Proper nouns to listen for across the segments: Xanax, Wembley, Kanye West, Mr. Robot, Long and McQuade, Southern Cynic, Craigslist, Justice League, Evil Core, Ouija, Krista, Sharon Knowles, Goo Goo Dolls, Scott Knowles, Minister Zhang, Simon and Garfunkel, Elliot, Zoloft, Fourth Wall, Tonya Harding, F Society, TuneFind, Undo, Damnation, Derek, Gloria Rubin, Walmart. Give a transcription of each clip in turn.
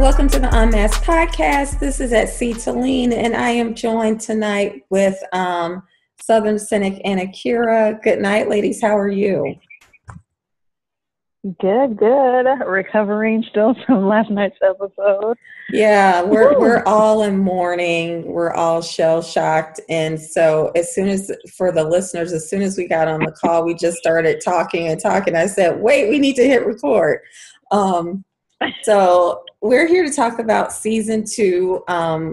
Welcome to the Unmasked Podcast. This is at C to Lean, and I am joined tonight with Southern Cynic Anna Akira. Good night, ladies. How are you? Good. Recovering still from last night's episode. Yeah, we're all in mourning. We're all shell shocked, and so for the listeners, as soon as we got on the call, we just started talking. I said, "Wait, we need to hit record." So we're here to talk about season 2,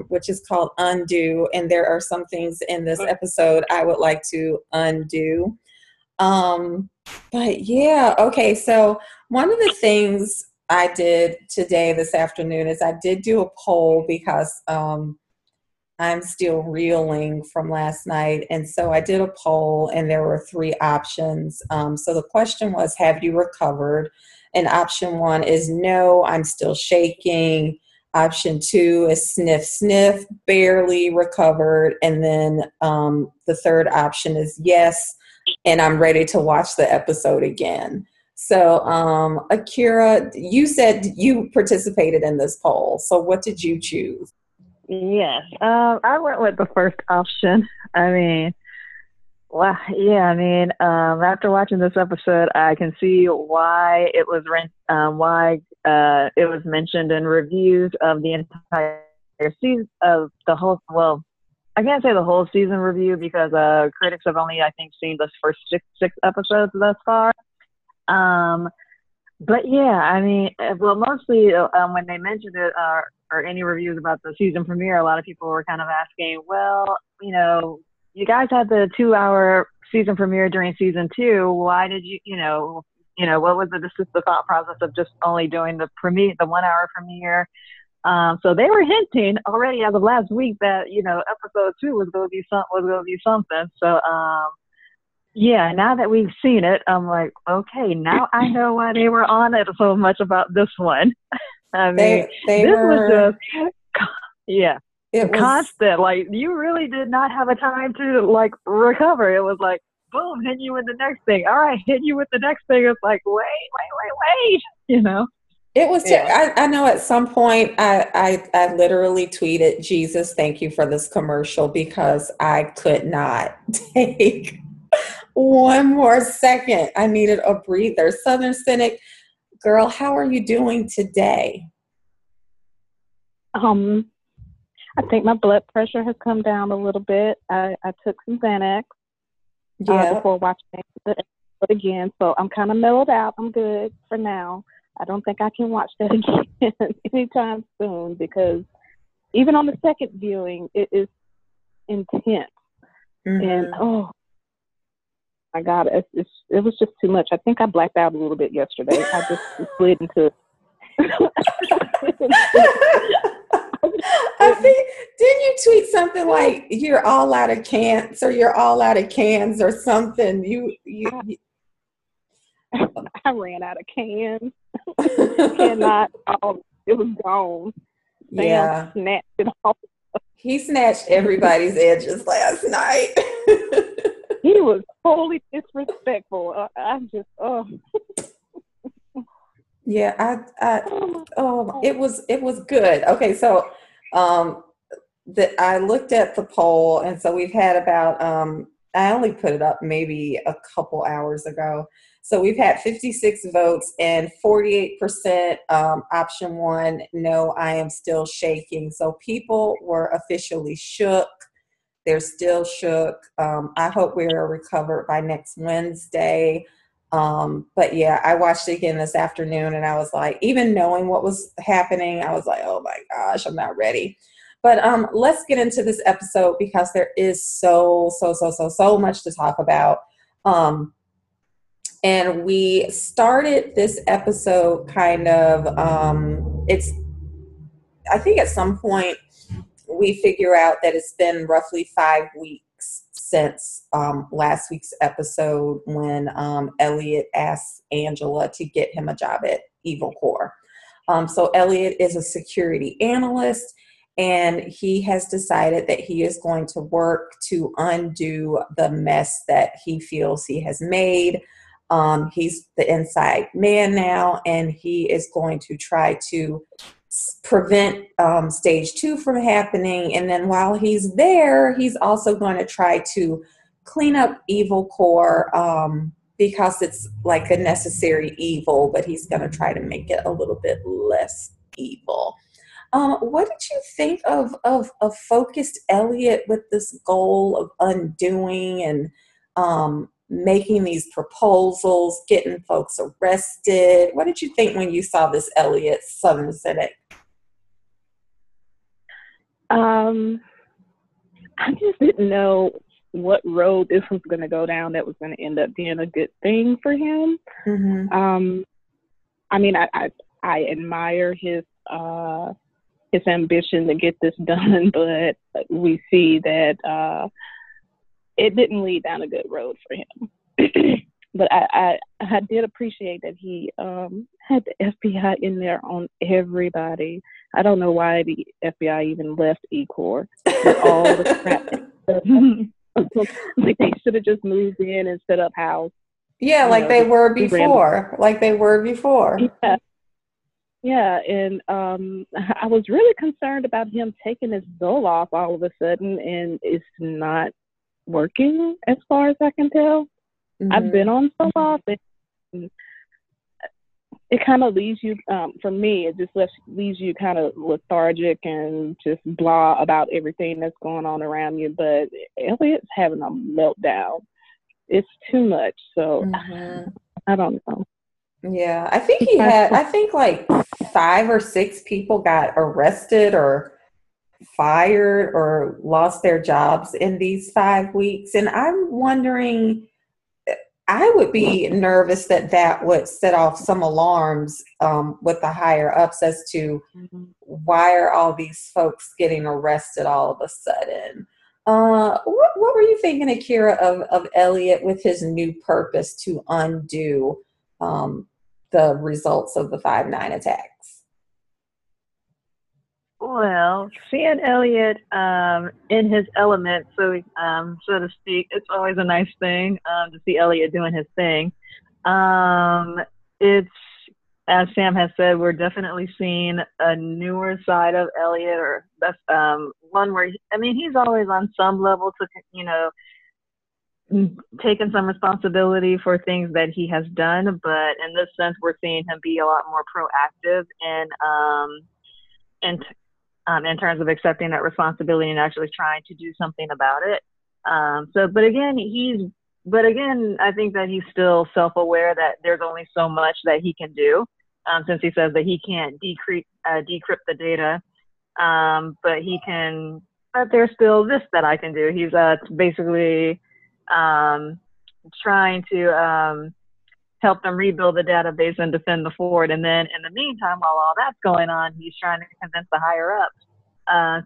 which is called Undo, and there are some things in this episode I would like to undo. But yeah, okay, so one of the things I did today, this afternoon, is I did do a poll because I'm still reeling from last night. And so I did a poll, and there were 3 options. So the question was, have you recovered? And option 1 is no, I'm still shaking. Option 2 is sniff, sniff, barely recovered. And then the third option is yes, and I'm ready to watch the episode again. So Akira, you said you participated in this poll. So what did you choose? Yes, I went with the first option. I mean, well, yeah, I mean, after watching this episode, I can see why it was mentioned in reviews of the entire season of the whole. Well, I can't say the whole season review because critics have only, I think, seen the first six episodes thus far. But yeah, I mean, well, mostly when they mentioned it, or any reviews about the season premiere, a lot of people were kind of asking, well, you know, you guys had the 2-hour season premiere during season 2. Why did you know, what was the thought process of just only doing the premiere, the 1-hour premiere? So they were hinting already as of last week that, you know, episode 2 was going to be something. So, yeah, now that we've seen it, I'm like, okay, now I know why they were on it so much about this one. I mean, it was constant. Like, you really did not have a time to, like, recover. It was like, boom, hit you with the next thing. All right, hit you with the next thing. It's like, wait, you know? It was, yeah. I know at some point I literally tweeted, Jesus, thank you for this commercial, because I could not take one more second. I needed a breather. Southern Cynic, girl, how are you doing today? I think my blood pressure has come down a little bit. I took some Xanax before watching the episode again, so I'm kind of mellowed out. I'm good for now. I don't think I can watch that again anytime soon, because even on the second viewing, it is intense. Mm-hmm. And oh my God, it was just too much. I think I blacked out a little bit yesterday. I just slid into it. I think, didn't you tweet something like, you're all out of cans, or you're all out of cans, or something? I ran out of cans. Cannot. It was gone. Yeah. Snatched it all. He snatched everybody's edges last night. He was totally disrespectful. Yeah, it was good. Okay, so I looked at the poll, and so we've had about, I only put it up maybe a couple hours ago. So we've had 56 votes, and 48% option 1, no, I am still shaking. So people were officially shook. They're still shook. I hope we are recovered by next Wednesday. But yeah, I watched it again this afternoon, and I was like, even knowing what was happening, I was like, oh my gosh, I'm not ready. But let's get into this episode, because there is so much to talk about. And we started this episode kind of, I think at some point we figure out that it's been roughly 5 weeks since last week's episode, when Elliot asks Angela to get him a job at Evil Core. So Elliot is a security analyst, and he has decided that he is going to work to undo the mess that he feels he has made. He's the inside man now, and he is going to try to prevent stage two from happening. And then while he's there, he's also going to try to clean up Evil Core because it's like a necessary evil, but he's going to try to make it a little bit less evil. What did you think of focused Elliot with this goal of undoing and making these proposals, getting folks arrested? What did you think when you saw this Elliot Southern Cynic? I just didn't know what road this was going to go down that was going to end up being a good thing for him. Mm-hmm. I mean, I admire his ambition to get this done, but we see that it didn't lead down a good road for him. But I did appreciate that he had the FBI in there on everybody. I don't know why the FBI even left E Corp with all the crap. Like, they should have just moved in and set up house. Yeah, like they were before. Yeah, and I was really concerned about him taking his Zoloft all of a sudden, and it's not working as far as I can tell. Mm-hmm. I've been on Zoloft, and it kind of leaves you, for me, it just leaves you kind of lethargic and just blah about everything that's going on around you. But Elliot's having a meltdown. It's too much, so mm-hmm. I don't know. Yeah, I think he had, I think like 5 or 6 people got arrested or fired or lost their jobs in these 5 weeks. And I'm wondering, I would be nervous that that would set off some alarms with the higher ups as to why are all these folks getting arrested all of a sudden? What were you thinking, Akira, of Elliot with his new purpose to undo the results of the 5-9 attacks? Well, seeing Elliot in his element, so to speak, it's always a nice thing to see Elliot doing his thing. It's, as Sam has said, we're definitely seeing a newer side of Elliot, or that's one where, I mean, he's always on some level to, you know, taking some responsibility for things that he has done, but in this sense, we're seeing him be a lot more proactive and in terms of accepting that responsibility and actually trying to do something about it. But again, I think that he's still self-aware that there's only so much that he can do, since he says that he can't decrypt the data, but he can. But there's still this that I can do. He's basically. Trying to help them rebuild the database and defend the fort. And then in the meantime, while all that's going on, he's trying to convince the higher-ups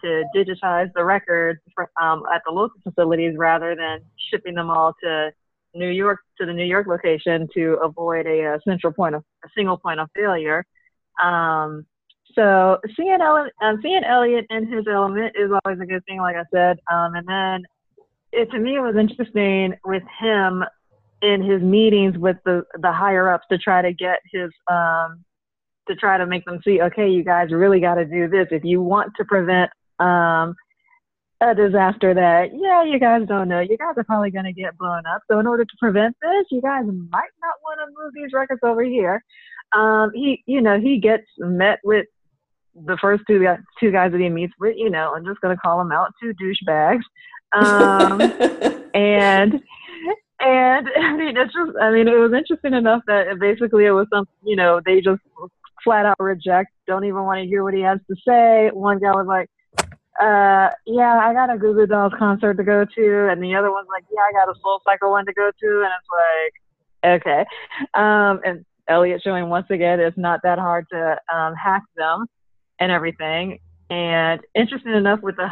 to digitize the records at the local facilities rather than shipping them all to New York, to the New York location, to avoid a single point of failure. So seeing Elliot in his element is always a good thing, like I said. And then to me, it was interesting with him in his meetings with the higher ups to try to get his to try to make them see, okay, you guys really got to do this if you want to prevent a disaster that, yeah, you guys don't know, you guys are probably going to get blown up. So in order to prevent this, you guys might not want to move these records over here. He gets met with the first two guys that he meets with. You know, I'm just going to call them out, two douchebags. And I mean, it's just, I mean, it was interesting enough that basically it was some, you know, they just flat out reject, don't even want to hear what he has to say. One guy was like, yeah, I got a Goo Goo Dolls concert to go to, and the other one's like, yeah, I got a Soul Cycle one to go to, and it's like, okay. And Elliot showing once again it's not that hard to hack them and everything. And interesting enough, with the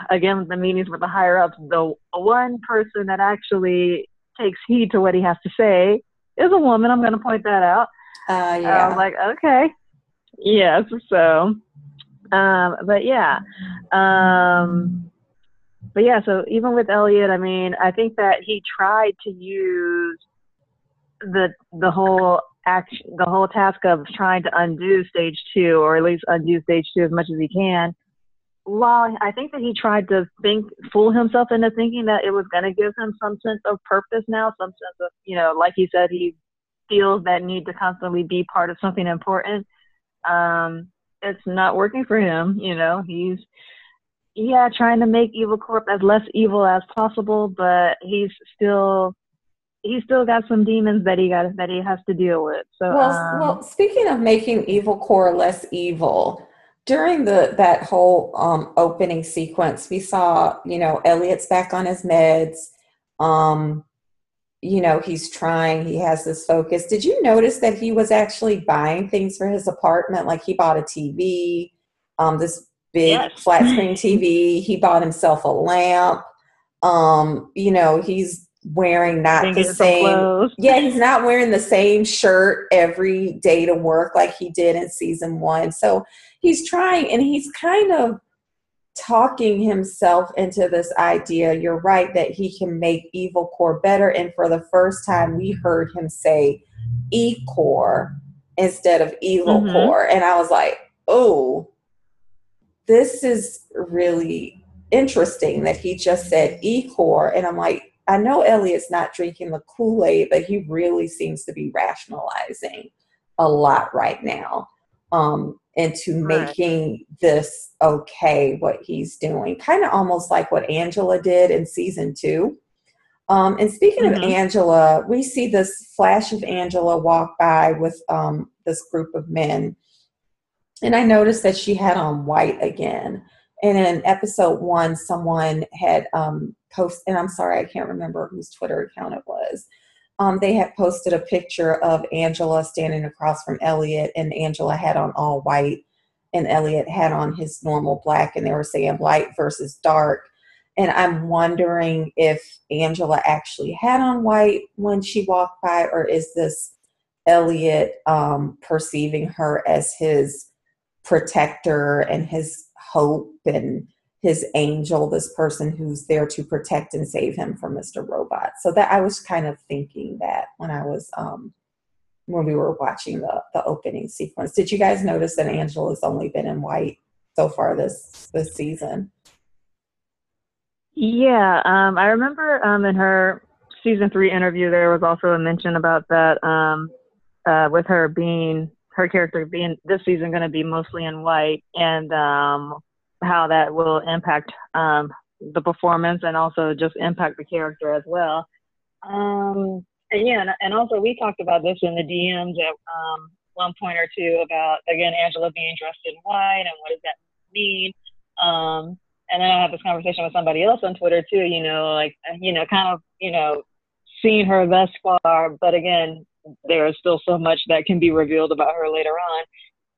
meetings with the higher ups, the one person that actually takes heed to what he has to say is a woman. I'm going to point that out. Yeah. I'm like, okay, yes. So, but yeah. So even with Elliot, I mean, I think that he tried to use the whole action, the whole task of trying to undo stage two, or at least undo stage two as much as he can. While I think that he tried to fool himself into thinking that it was going to give him some sense of purpose now, some sense of, you know, like he said, he feels that need to constantly be part of something important. It's not working for him. You know, he's, yeah, trying to make Evil Corp as less evil as possible, but he's still got some demons that he has to deal with. So, well, speaking of making Evil Corp less evil, during that whole opening sequence, we saw, you know, Elliot's back on his meds. You know, he's trying. He has this focus. Did you notice that he was actually buying things for his apartment? Like, he bought a TV, this big flat screen TV. He bought himself a lamp. You know, he's wearing not the same. Yeah, he's not wearing the same shirt every day to work like he did in season one. So he's trying, and he's kind of talking himself into this idea, you're right, that he can make Evil Core better. And for the first time, we heard him say E Core instead of Evil Core. And I was like, oh, this is really interesting that he just said E Core. And I'm like, I know Elliot's not drinking the Kool-Aid, but he really seems to be rationalizing a lot right now into making this okay, what he's doing. Kind of almost like what Angela did in season two. And speaking of Angela, we see this flash of Angela walk by with this group of men. And I noticed that she had on white again. And in episode one, someone had posted, and I'm sorry, I can't remember whose Twitter account it was. They had posted a picture of Angela standing across from Elliot, and Angela had on all white, and Elliot had on his normal black, and they were saying light versus dark. And I'm wondering if Angela actually had on white when she walked by, or is this Elliot perceiving her as his protector and his hope and his angel, this person who's there to protect and save him from Mr. Robot. So that I was kind of thinking that when I was, when we were watching the opening sequence. Did you guys notice that Angela's only been in white so far this season? Yeah. I remember in her season 3 interview, there was also a mention about that with her being, her character being this season going to be mostly in white, and how that will impact the performance and also just impact the character as well. And yeah, and also we talked about this in the DMs at one point or two about, again, Angela being dressed in white and what does that mean? And then I had this conversation with somebody else on Twitter too, you know, like, you know, kind of, you know, seeing her thus far, but again, there is still so much that can be revealed about her later on.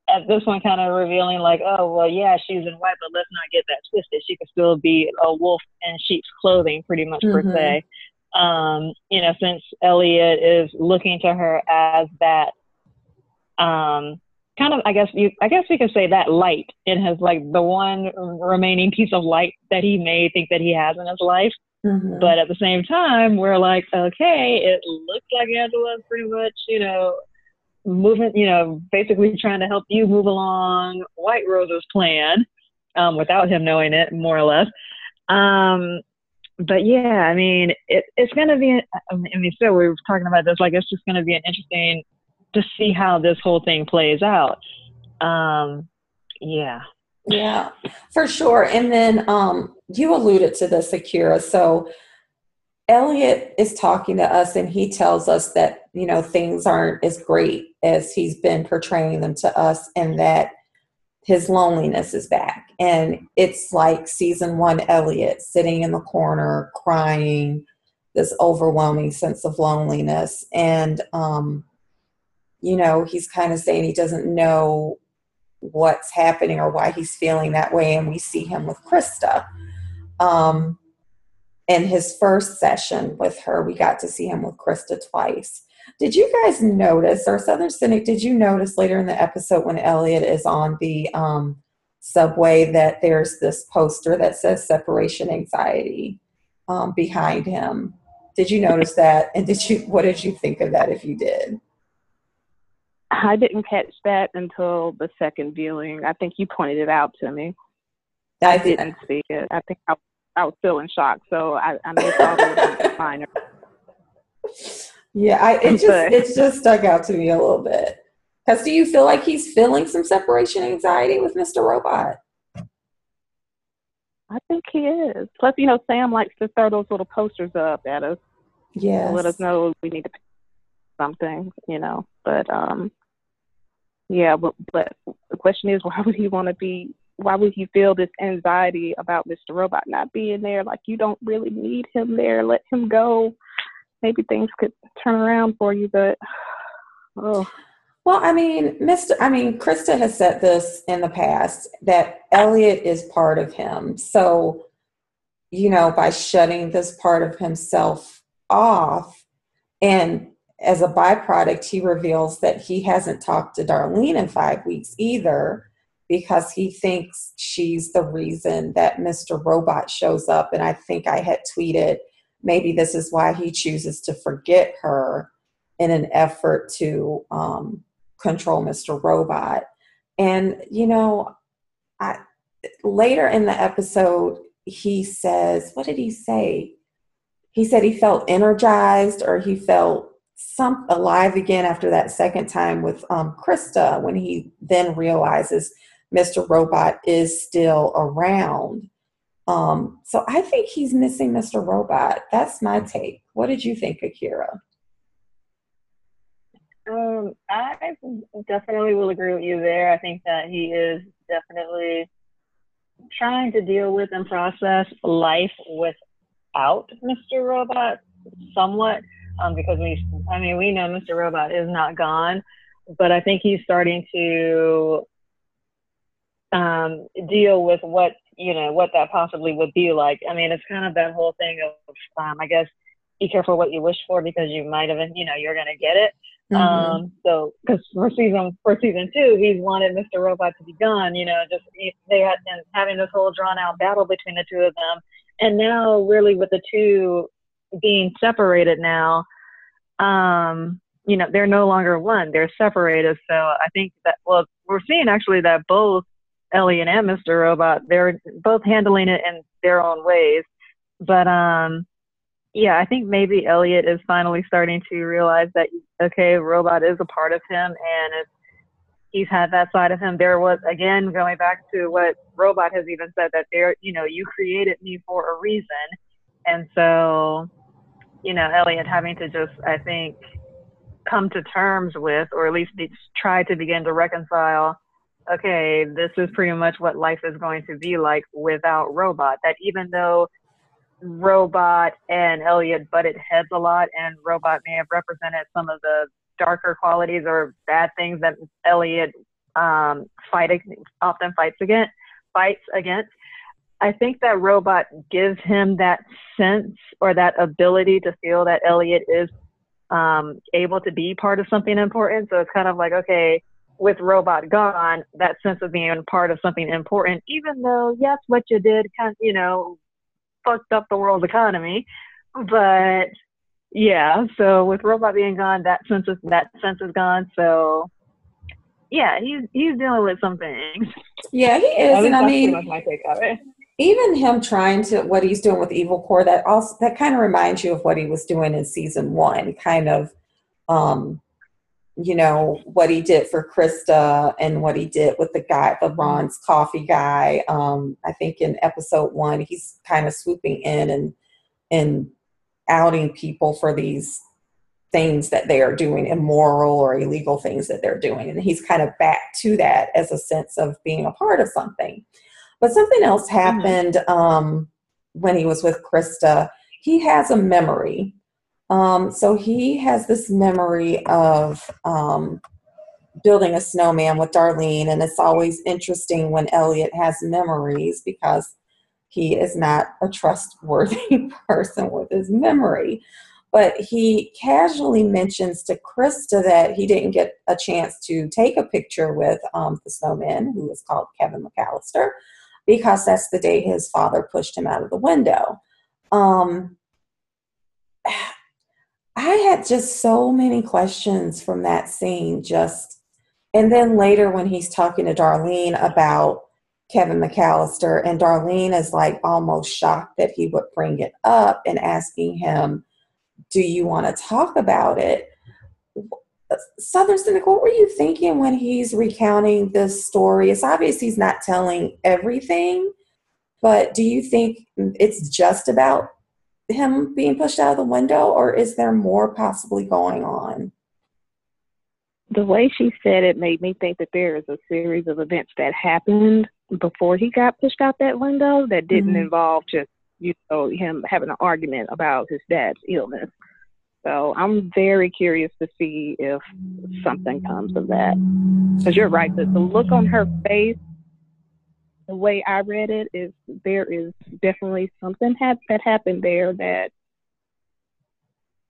At this one, kind of revealing like, oh, well, yeah, she's in white, but let's not get that twisted. She could still be a wolf in sheep's clothing, pretty much, per se. You know, since Elliot is looking to her as that kind of, I guess we could say that light in his, like, the one remaining piece of light that he may think that he has in his life. But at the same time, we're like, okay, it looks like Angela's pretty much, you know, moving, you know, basically trying to help you move along White Rose's plan, without him knowing it, more or less. But yeah, I mean, it's going to be, so we were talking about this, like, it's just going to be an interesting to see how this whole thing plays out. Yeah, for sure. And then you alluded to this, Akira. So Elliot is talking to us and he tells us that, you know, things aren't as great as he's been portraying them to us and that his loneliness is back. And it's like season one Elliot sitting in the corner crying, this overwhelming sense of loneliness. And, you know, he's kind of saying he doesn't know what's happening or why he's feeling that way. And we see him with Krista. In his first session with her, we got to see him with Krista twice. Did you guys notice, or Southern Cynic, did you notice later in the episode when Elliot is on the subway that there's this poster that says separation anxiety behind him? Did you notice that? And what did you think of that if you did? I didn't catch that until the second viewing. I think you pointed it out to me. I didn't see it. I think I was still in shock, so I missed all those minor. Yeah, it just stuck out to me a little bit. Because do you feel like he's feeling some separation anxiety with Mr. Robot? I think he is. Plus, you know, Sam likes to throw those little posters up at us. Yes. Let us know we need to pay something, you know. But, yeah, but the question is, why would he feel this anxiety about Mr. Robot not being there? Like, you don't really need him there. Let him go. Maybe things could turn around for you, but, oh. Well, Krista has said this in the past, that Elliot is part of him. So, you know, by shutting this part of himself off, and as a byproduct, he reveals that he hasn't talked to Darlene in 5 weeks either, because he thinks she's the reason that Mr. Robot shows up. And I think I had tweeted, maybe this is why he chooses to forget her in an effort to control Mr. Robot. And, you know, later in the episode, he says, what did he say? He said he felt energized, or he felt alive again after that second time with Krista, when he then realizes Mr. Robot is still around. So I think he's missing Mr. Robot. That's my take. What did you think, Akira? I definitely will agree with you there. I think that he is definitely trying to deal with and process life without Mr. Robot somewhat. Because we know Mr. Robot is not gone, but I think he's starting to deal with what that possibly would be like. I mean, it's kind of that whole thing of, I guess, be careful what you wish for, because you might have, you're going to get it. Mm-hmm. So, because for season two, he's wanted Mr. Robot to be gone, and having this whole drawn out battle between the two of them. And now really with the two being separated now, they're no longer one, they're separated. So I think that, well, we're seeing actually that both Elliot and Mr. Robot, they're both handling it in their own ways. But, yeah, I think maybe Elliot is finally starting to realize that, okay, Robot is a part of him, and he's had that side of him. There was, again, going back to what Robot has even said, that you created me for a reason. And so, Elliot having to just, I think, come to terms with, or at least try to begin to reconcile, okay, this is pretty much what life is going to be like without Robot. That even though Robot and Elliot butted heads a lot, and Robot may have represented some of the darker qualities or bad things that Elliot often fights against, I think that Robot gives him that sense, or that ability to feel that Elliot is able to be part of something important. So it's kind of like, okay, with Robot gone, that sense of being part of something important, even though, yes, what you did kind of, fucked up the world's economy. But yeah, so with Robot being gone, that sense is gone. So yeah, he's dealing with some things. Yeah, he is. And I mean, my take of it. Even him trying to, what he's doing with Evil Core, that kind of reminds you of what he was doing in season one, kind of, what he did for Krista and what he did with the guy, the Ron's coffee guy. I think in episode one, he's kind of swooping in and outing people for these things that they are doing, immoral or illegal things that they're doing. And he's kind of back to that as a sense of being a part of something. But something else happened when he was with Krista. He has a memory. So he has this memory of building a snowman with Darlene. And it's always interesting when Elliot has memories, because he is not a trustworthy person with his memory. But he casually mentions to Krista that he didn't get a chance to take a picture with the snowman, who is called Kevin McAllister, because that's the day his father pushed him out of the window. I had just so many questions from that scene, just And then later when he's talking to Darlene about Kevin McAllister, and Darlene is like almost shocked that he would bring it up and asking him, do you want to talk about it? Southern Cynic, what were you thinking when he's recounting this story? It's obvious he's not telling everything, but do you think it's just about him being pushed out of the window, or is there more possibly going on? The way she said it made me think that there is a series of events that happened before he got pushed out that window that didn't involve just, you know, him having an argument about his dad's illness. So I'm very curious to see if something comes of that. Because you're right, the look on her face, the way I read it, is there is definitely something that happened there that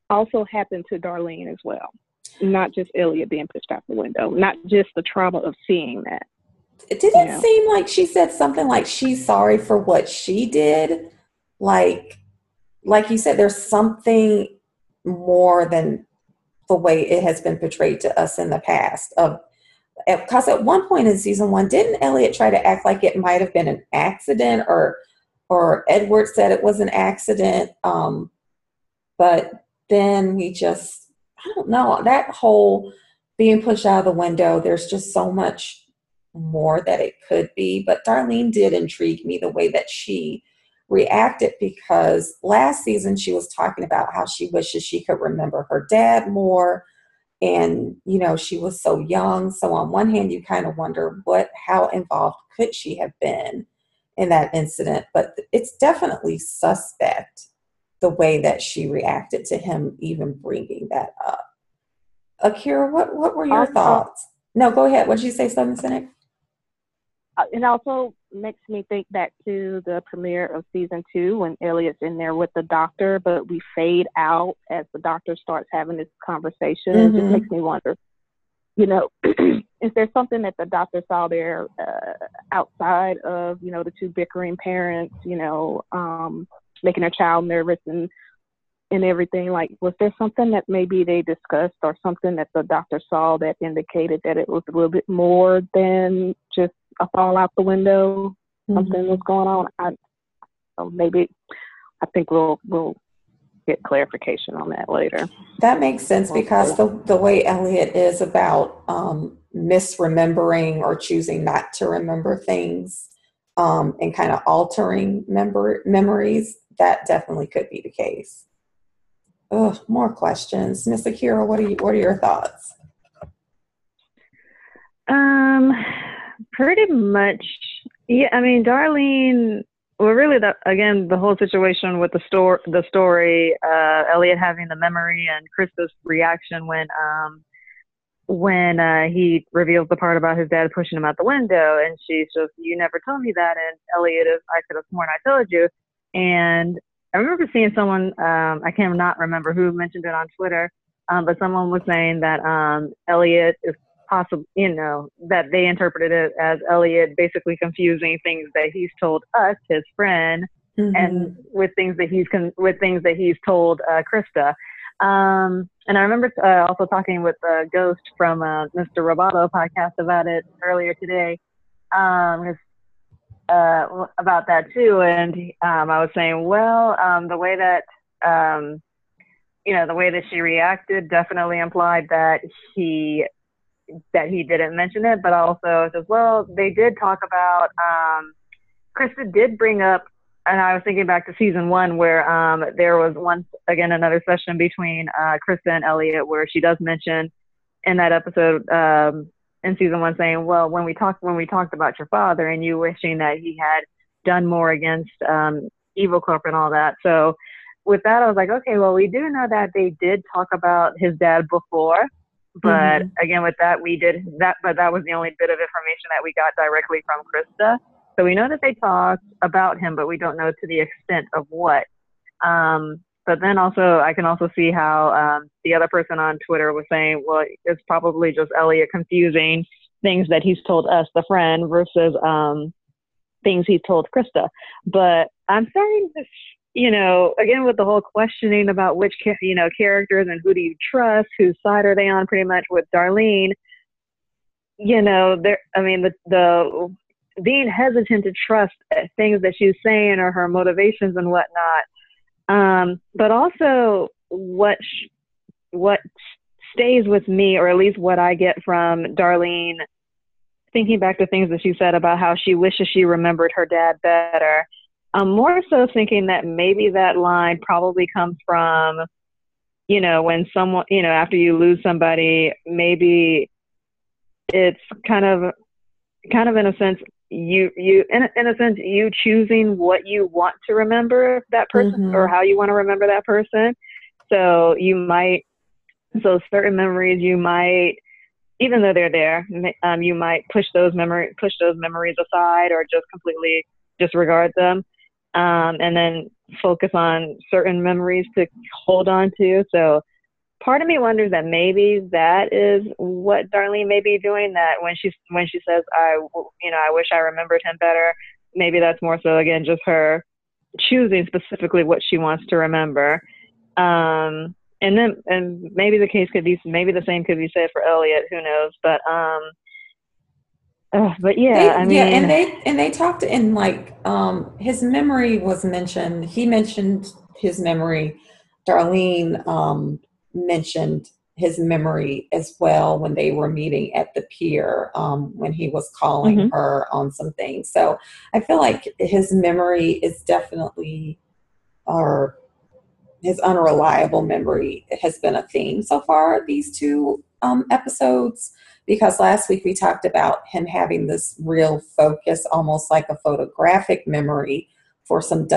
also happened to Darlene as well. Not just Elliot being pushed out the window, not just the trauma of seeing that. It didn't seem like she said something like she's sorry for what she did. Like you said, there's something more than the way it has been portrayed to us in the past. Because at one point in season one, didn't Elliot try to act like it might have been an accident, or Edward said it was an accident? But then we just, I don't know, that whole being pushed out of the window, there's just so much more that it could be. But Darlene did intrigue me the way that she reacted, because last season she was talking about how she wishes she could remember her dad more. And, you know, she was so young. So on one hand, you kind of wonder how involved could she have been in that incident? But it's definitely suspect the way that she reacted to him even bringing that up. Akira, what were your thoughts? No, go ahead. What did you say, Southern Cynic? It also makes me think back to the premiere of season 2 when Elliot's in there with the doctor, but we fade out as the doctor starts having this conversation. Mm-hmm. It just makes me wonder, you know, is there something that the doctor saw there outside of, you know, the two bickering parents, you know, making her child nervous and everything? Like, was there something that maybe they discussed or something that the doctor saw that indicated that it was a little bit more than just a fall out the window? Mm-hmm. Something was going on. I think we'll get clarification on that later. That makes sense, because the way Elliot is about misremembering or choosing not to remember things and kind of altering memories, that definitely could be the case. Ugh, more questions. Ms. Akira, what are your thoughts? Pretty much, yeah. I mean, Darlene, well, really, the whole situation with the story, Elliot having the memory, and Krista's reaction when he reveals the part about his dad pushing him out the window, and she's just, you never told me that, and Elliot is, I could have sworn I told you. And I remember seeing someone, I cannot remember who mentioned it on Twitter, but someone was saying that Elliot is possible, you know, that they interpreted it as Elliot basically confusing things that he's told us, his friend, mm-hmm. and with things that he's told Krista. And I remember also talking with Ghost from Mr. Roboto podcast about it earlier today. About that too, and I was saying, well, the way that the way that she reacted definitely implied that he didn't mention it, but also says, well, they did talk about Krista did bring up, and I was thinking back to season 1 where there was once again another session between Krista and Elliot where she does mention in that episode. In season 1 saying, well, when we talked about your father and you wishing that he had done more against Evil Corp and all that. So with that, I was like, okay, well, we do know that they did talk about his dad before, but mm-hmm. again, with that, we did that, but that was the only bit of information that we got directly from Krista. So we know that they talked about him, but we don't know to the extent of what. But then also, I can also see how the other person on Twitter was saying, well, it's probably just Elliot confusing things that he's told us, the friend, versus things he told Krista. But I'm starting to, you know, again, with the whole questioning about which, characters and who do you trust, whose side are they on, pretty much with Darlene, you know, there. I mean, the being hesitant to trust things that she's saying or her motivations and whatnot, but also what stays with me, or at least what I get from Darlene, thinking back to things that she said about how she wishes she remembered her dad better. I'm more so thinking that maybe that line probably comes from, you know, when someone, you know, after you lose somebody, maybe it's kind of in a sense, you choosing what you want to remember that person, mm-hmm. or how you want to remember that person. So so certain memories you might, even though they're there, you might push those memories aside or just completely disregard them, and then focus on certain memories to hold on to. So part of me wonders that maybe that is what Darlene may be doing, that when she says, I wish I remembered him better, maybe that's more so, again, just her choosing specifically what she wants to remember. And maybe the same could be said for Elliot, who knows, but yeah, and they talked in like, his memory was mentioned. He mentioned his memory. Darlene, mentioned his memory as well when they were meeting at the pier, when he was calling mm-hmm. her on some things. So I feel like his memory is definitely, or his unreliable memory has been a theme so far, these two episodes, because last week we talked about him having this real focus, almost like a photographic memory for some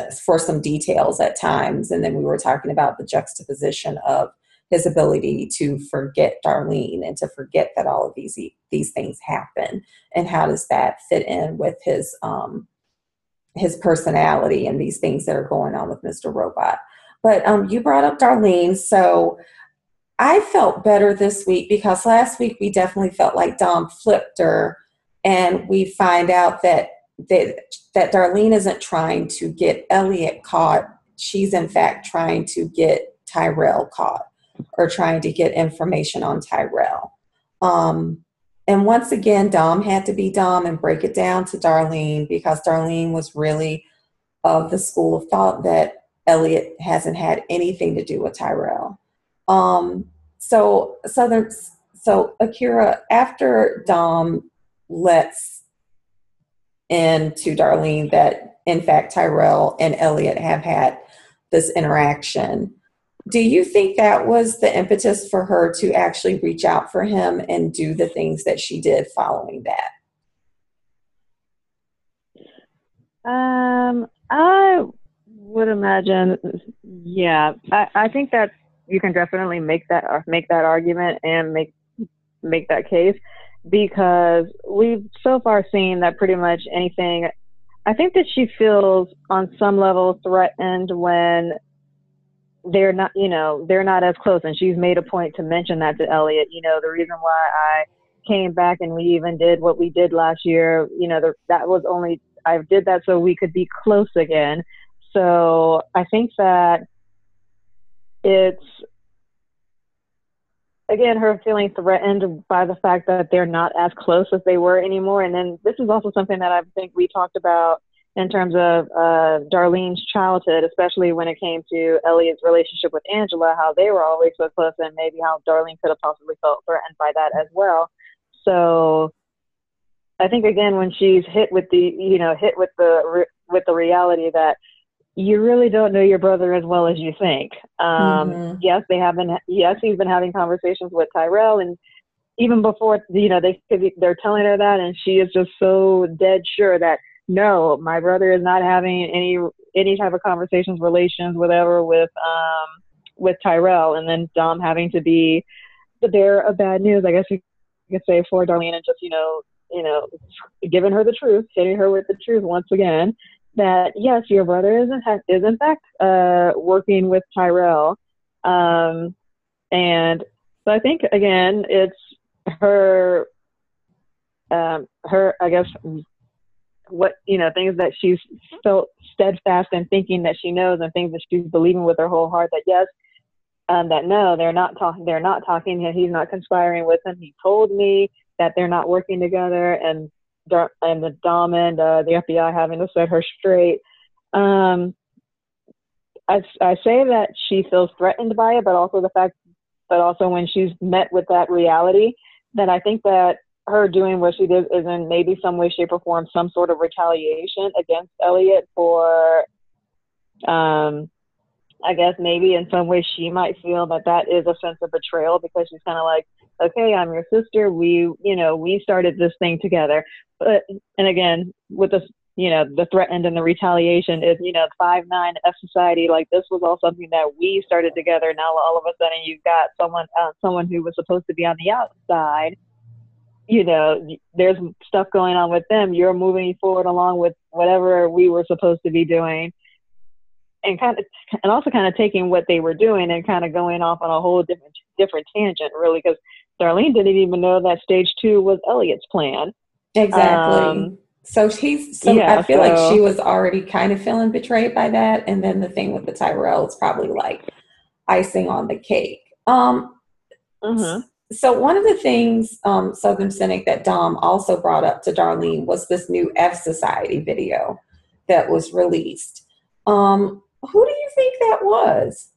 details at times. And then we were talking about the juxtaposition of his ability to forget Darlene and to forget that all of these things happen. And how does that fit in with his personality and these things that are going on with Mr. Robot? But you brought up Darlene, so I felt better this week because last week we definitely felt like Dom flipped her, and we find out that Darlene isn't trying to get Elliot caught. She's in fact trying to get Tyrell caught, or trying to get information on Tyrell. And once again, Dom had to be Dom and break it down to Darlene, because Darlene was really of the school of thought that Elliot hasn't had anything to do with Tyrell. So Akira, after Dom lets in to Darlene that in fact Tyrell and Elliot have had this interaction, do you think that was the impetus for her to actually reach out for him and do the things that she did following that? I would imagine, yeah. I think that you can definitely make that argument and make that case, because we've so far seen that pretty much anything. I think that she feels on some level threatened when they're not as close, and she's made a point to mention that to Elliot. You know, the reason why I came back and we even did what we did last year, you know, I did that so we could be close again. So I think that it's, again, her feeling threatened by the fact that they're not as close as they were anymore. And then this is also something that I think we talked about in terms of Darlene's childhood, especially when it came to Elliot's relationship with Angela, how they were always so close, and maybe how Darlene could have possibly felt threatened by that as well. So I think, again, when she's hit with the reality that you really don't know your brother as well as you think. Mm-hmm. Yes, he's been having conversations with Tyrell, and even before, you know, they're telling her that, and she is just so dead sure that, no, my brother is not having any type of conversations, relations, whatever, with Tyrell. And then Dom having to be the bearer of bad news, I guess you could say, for Darlene, and just, you know, giving her the truth, hitting her with the truth once again, that yes, your brother is in fact working with Tyrell. And so I think, again, it's her, I guess, what, you know, things that she's felt steadfast in thinking that she knows, and things that she's believing with her whole heart that yes, that no, they're not talking, he's not conspiring with him, he told me, that they're not working together, and the Dom and the FBI having to set her straight. I say that she feels threatened by it, but also when she's met with that reality, that I think that her doing what she did is in maybe some way, shape, or form some sort of retaliation against Elliot for, I guess maybe in some way she might feel that is a sense of betrayal, because she's kind of like, okay, I'm your sister. We started this thing together. But, and again, with this, the threatened and the retaliation is, 5'9" F society, like this was all something that we started together. Now all of a sudden you've got someone who was supposed to be on the outside. There's stuff going on with them. You're moving forward along with whatever we were supposed to be doing. And also taking what they were doing and kind of going off on a whole different tangent, really, because Darlene didn't even know that stage 2 was Elliot's plan. Exactly. I feel like she was already kind of feeling betrayed by that, and then the thing with the Tyrell is probably like icing on the cake. So one of the things Southern Cynic that Dom also brought up to Darlene was this new F Society video that was released. Who do you think that was?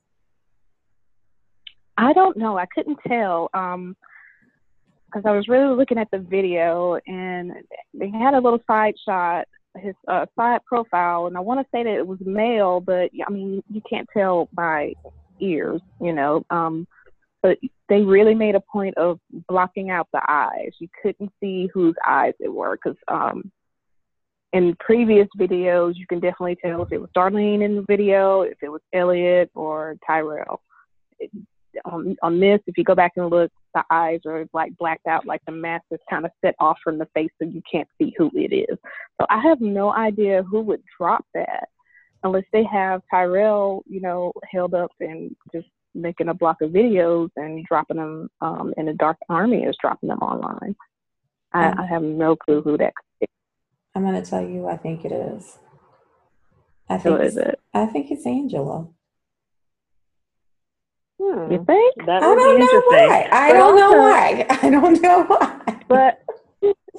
I don't know. I couldn't tell because I was really looking at the video, and they had a little side shot, his side profile, and I want to say that it was male, but I mean, you can't tell by ears, but they really made a point of blocking out the eyes. You couldn't see whose eyes it were because in previous videos, you can definitely tell if it was Darlene in the video, if it was Elliot or Tyrell. On this, if you go back and look, the eyes are like blacked out, like the mask is kind of set off from the face so you can't see who it is. So I have no idea who would drop that unless they have Tyrell, held up and just making a block of videos and dropping them and the Dark Army is dropping them online. I have no clue who that could be. I'm going to tell you, I think it is. I think it's Angela. You think? I don't know why. But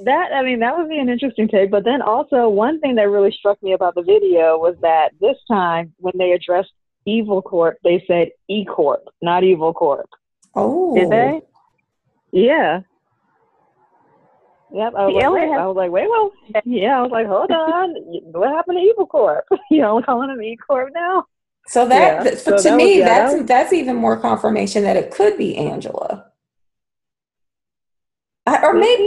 that would be an interesting take. But then also one thing that really struck me about the video was that this time when they addressed Evil Corp, they said E Corp, not Evil Corp. Oh. Did they? Yeah. Yep. I was like, hold on. What happened to Evil Corp? We're calling him E Corp now? So that, yeah. That's even more confirmation that it could be Angela, or maybe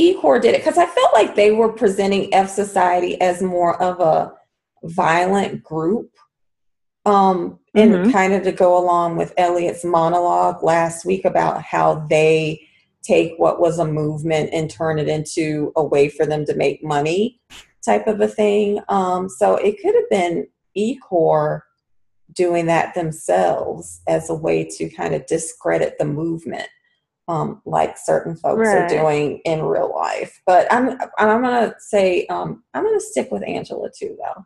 E Corp did it, because I felt like they were presenting F Society as more of a violent group, and kind of to go along with Elliot's monologue last week about how they take what was a movement and turn it into a way for them to make money, type of a thing. So it could have been E Corp doing that themselves as a way to kind of discredit the movement, like certain folks are doing in real life. But I'm gonna say I'm gonna stick with Angela too, though.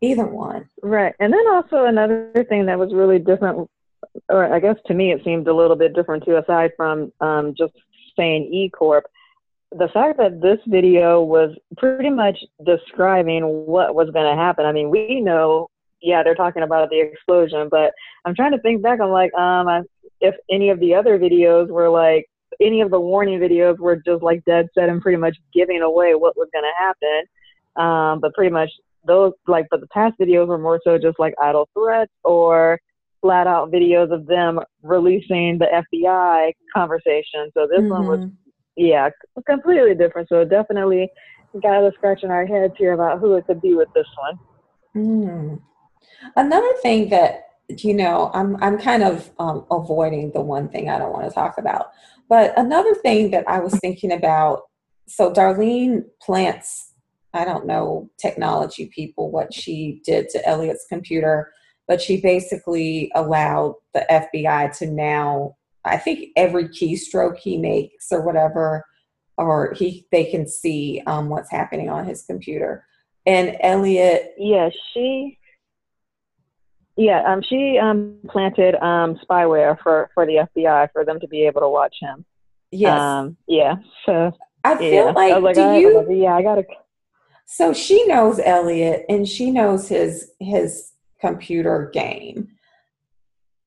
Either one, right? And then also another thing that was really different, or I guess to me it seemed a little bit different too, aside from just saying E Corp. The fact that this video was pretty much describing what was going to happen. I mean, we know, they're talking about the explosion, but I'm trying to think back. I'm like, if any of the other videos were like, any of the warning videos were just like dead set and pretty much giving away what was going to happen. But pretty much but the past videos were more so just like idle threats or flat out videos of them releasing the FBI conversation. So this one was, completely different. So definitely got us scratching our heads here about who it could be with this one. Another thing that, I'm kind of avoiding the one thing I don't want to talk about. But another thing that I was thinking about, so Darlene plants, I don't know, technology people, what she did to Elliot's computer, but she basically allowed the FBI to now, I think every keystroke he makes or whatever, or they can see what's happening on his computer. And Elliot, she planted spyware for the FBI for them to be able to watch him. Yes. Yeah. So I feel like, I like do I, you? I yeah, I gotta. So she knows Elliot, and she knows his computer game.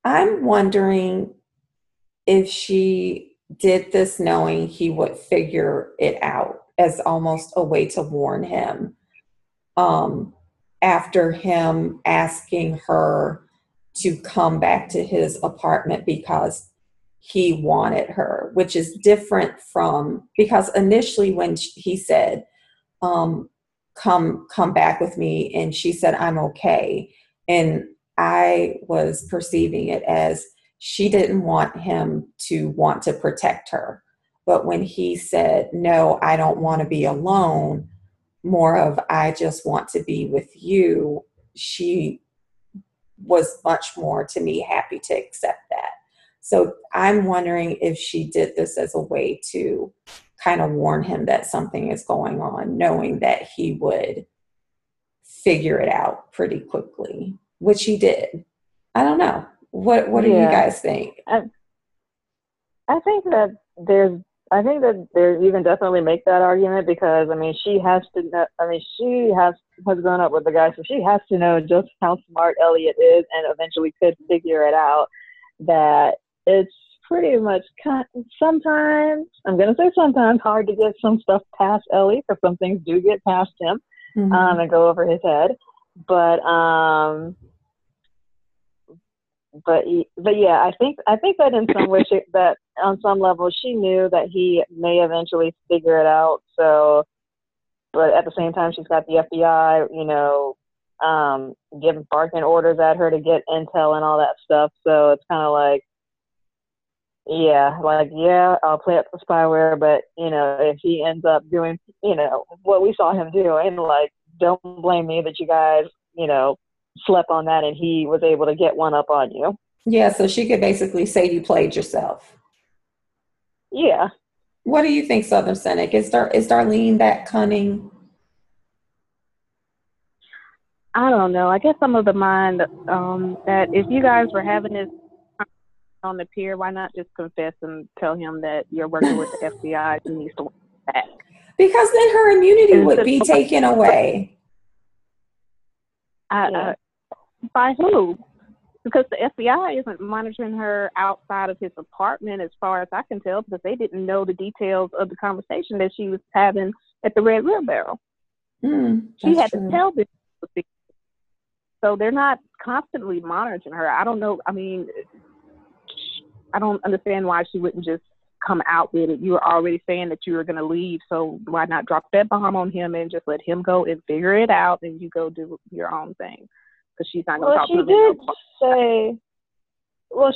I'm wondering if she did this knowing he would figure it out as almost a way to warn him. After him asking her to come back to his apartment because he wanted her, which is different from, because initially when he said, come back with me, and she said, I'm okay. And I was perceiving it as she didn't want him to want to protect her. But when he said, no, I don't want to be alone, more of, I just want to be with you, she was much more, to me, happy to accept that. So I'm wondering if she did this as a way to kind of warn him that something is going on, knowing that he would figure it out pretty quickly, which he did. I don't know. What do you guys think? I think that you can definitely make that argument because, I mean, she has to know, I mean, she has grown up with the guy, so she has to know just how smart Elliot is and eventually could figure it out that it's pretty much sometimes, I'm going to say sometimes, hard to get some stuff past Elliot because some things do get past him and go over his head. But yeah, I think that in some way that on some level she knew that he may eventually figure it out. So, but at the same time, she's got the FBI, you know, giving barking orders at her to get intel and all that stuff. So it's kind of like, yeah, I'll play up the spyware, but you know, if he ends up doing, you know, what we saw him doing, like, don't blame me that you guys, you know, slept on that and he was able to get one up on you. Yeah, so she could basically say you played yourself. Yeah. What do you think, Southern Cynic? Is Darlene that cunning? I don't know. I guess I'm of the mind that if you guys were having this on the pier, why not just confess and tell him that you're working with the FBI and needs to work back? Because then her immunity would be taken away. By who? Because the FBI isn't monitoring her outside of his apartment, as far as I can tell, because they didn't know the details of the conversation that she was having at the Red Wheelbarrow. She had to tell this. So they're not constantly monitoring her. I don't know. I mean, I don't understand why she wouldn't just come out with it. You were already saying that you were going to leave, so why not drop that bomb on him and just let him go and figure it out, and you go do your own thing? Because she's not going to talk to him.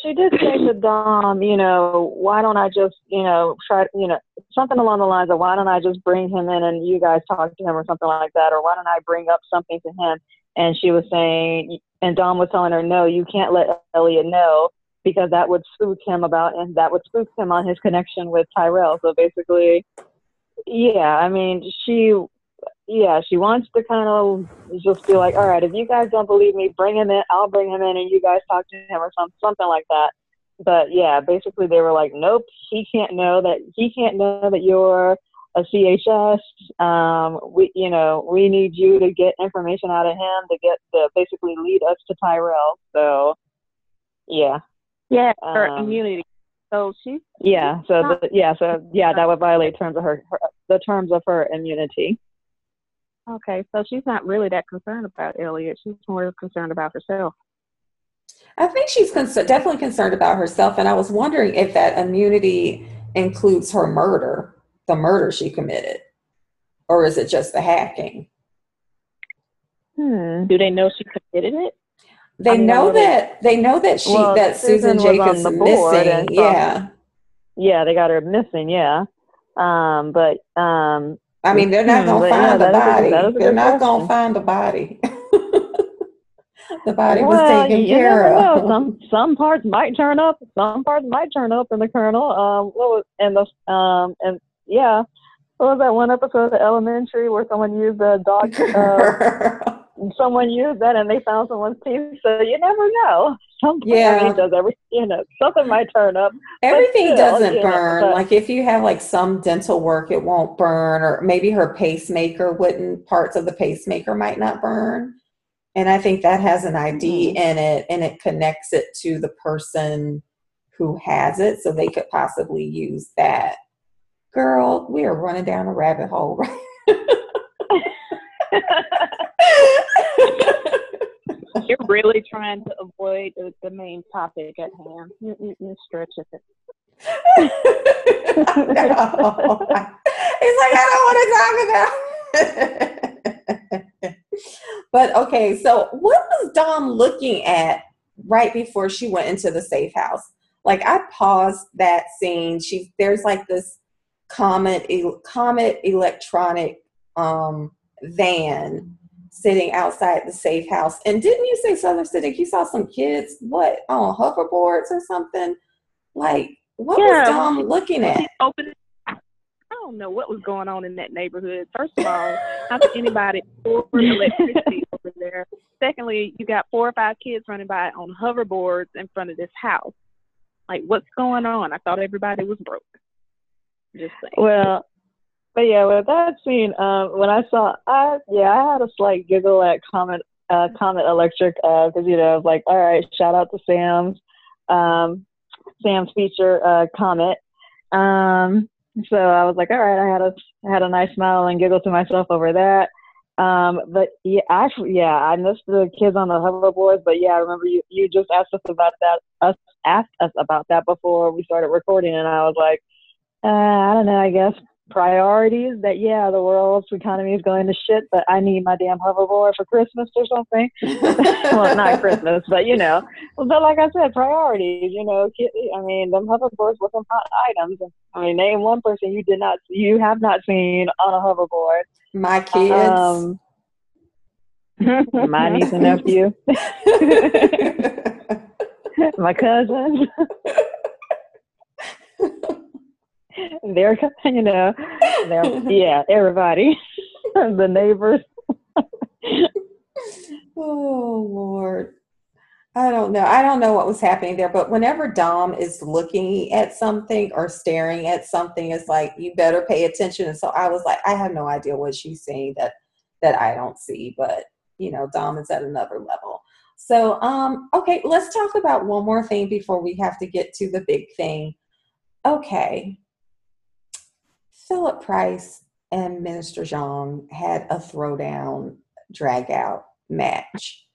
She did say to Dom, you know, why don't I just, you know, try, you know, something along the lines of why don't I just bring him in and you guys talk to him or something like that, or why don't I bring up something to him? And she was saying, and Dom was telling her, no, you can't let Elliot know, because that would spook him about, and that would spook him on his connection with Tyrell. So basically, yeah, I mean, she wants to kind of just be like, all right, if you guys don't believe me, bring him in, I'll bring him in and you guys talk to him or something like that. But yeah, basically they were like, nope, he can't know that you're a CHS. We need you to get information out of him to basically lead us to Tyrell. So yeah. Yeah, her immunity. So she's that would violate terms of the terms of her immunity. Okay, so she's not really that concerned about Elliot. She's more concerned about herself. I think she's definitely concerned about herself, and I was wondering if that immunity includes her murder, the murder she committed, or is it just the hacking? Do they know she committed it? They know that Susan Jacobs is missing. Yeah. Yeah, they got her missing, yeah. I mean, they're not going to find the body. They're not going to find the body. The body was taken care of. Some parts might turn up. Some parts might turn up in the Colonel. What was that one episode of Elementary where someone used a dog someone used that and they found someone's piece, so you never know. Something might turn up. Everything doesn't burn. Like if you have like some dental work, it won't burn, or maybe her pacemaker wouldn't. Parts of the pacemaker might not burn, and I think that has an ID in it, and it connects it to the person who has it, so they could possibly use that. Girl, we are running down a rabbit hole, right? You're really trying to avoid the main topic at hand. You stretch it. It's like, I don't want to talk about it. But okay, so what was Dom looking at right before she went into the safe house? Like, I paused that scene. There's like this Comet electronic van sitting outside the safe house. And didn't you say, Southern Cynic, you saw some kids, on hoverboards or something? Like, what was Dom looking at? I don't know what was going on in that neighborhood. First of all, how could anybody pour electricity over there? Secondly, you got 4 or 5 kids running by on hoverboards in front of this house. Like, what's going on? I thought everybody was broke. Just saying. Well, that scene, when I saw, I had a slight giggle at Comet Electric, because I was like, all right, shout out to Sam's feature, Comet. So I was like, all right, I had a nice smile and giggle to myself over that. I missed the kids on the hoverboards, but I remember you just asked us about that before we started recording, and I was like, I don't know, I guess priorities that, the world's economy is going to shit, but I need my damn hoverboard for Christmas or something. Well, not Christmas, but, But like I said, priorities, them hoverboards were some hot items. I mean, name one person you have not seen on a hoverboard. My kids. My niece and nephew. My cousins. They're, everybody, the neighbors. Oh, Lord. I don't know what was happening there, but whenever Dom is looking at something or staring at something, it's like, you better pay attention. And so I was like, I have no idea what she's saying that I don't see, but, Dom is at another level. So, okay, let's talk about one more thing before we have to get to the big thing. Okay. Philip Price and Minister Zhang had a throwdown, drag-out match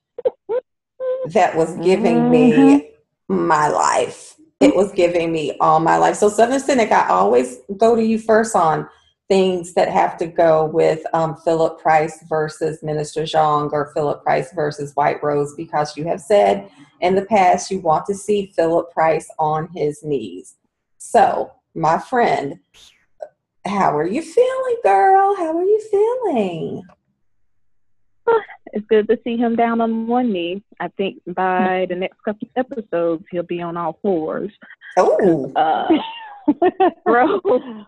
that was giving me my life. It was giving me all my life. So Southern Cynic, I always go to you first on things that have to go with Philip Price versus Minister Zhang or Philip Price versus White Rose, because you have said in the past you want to see Philip Price on his knees. So, my friend, how are you feeling, girl? How are you feeling? It's good to see him down on one knee. I think by the next couple of episodes, he'll be on all fours. Oh. Rose.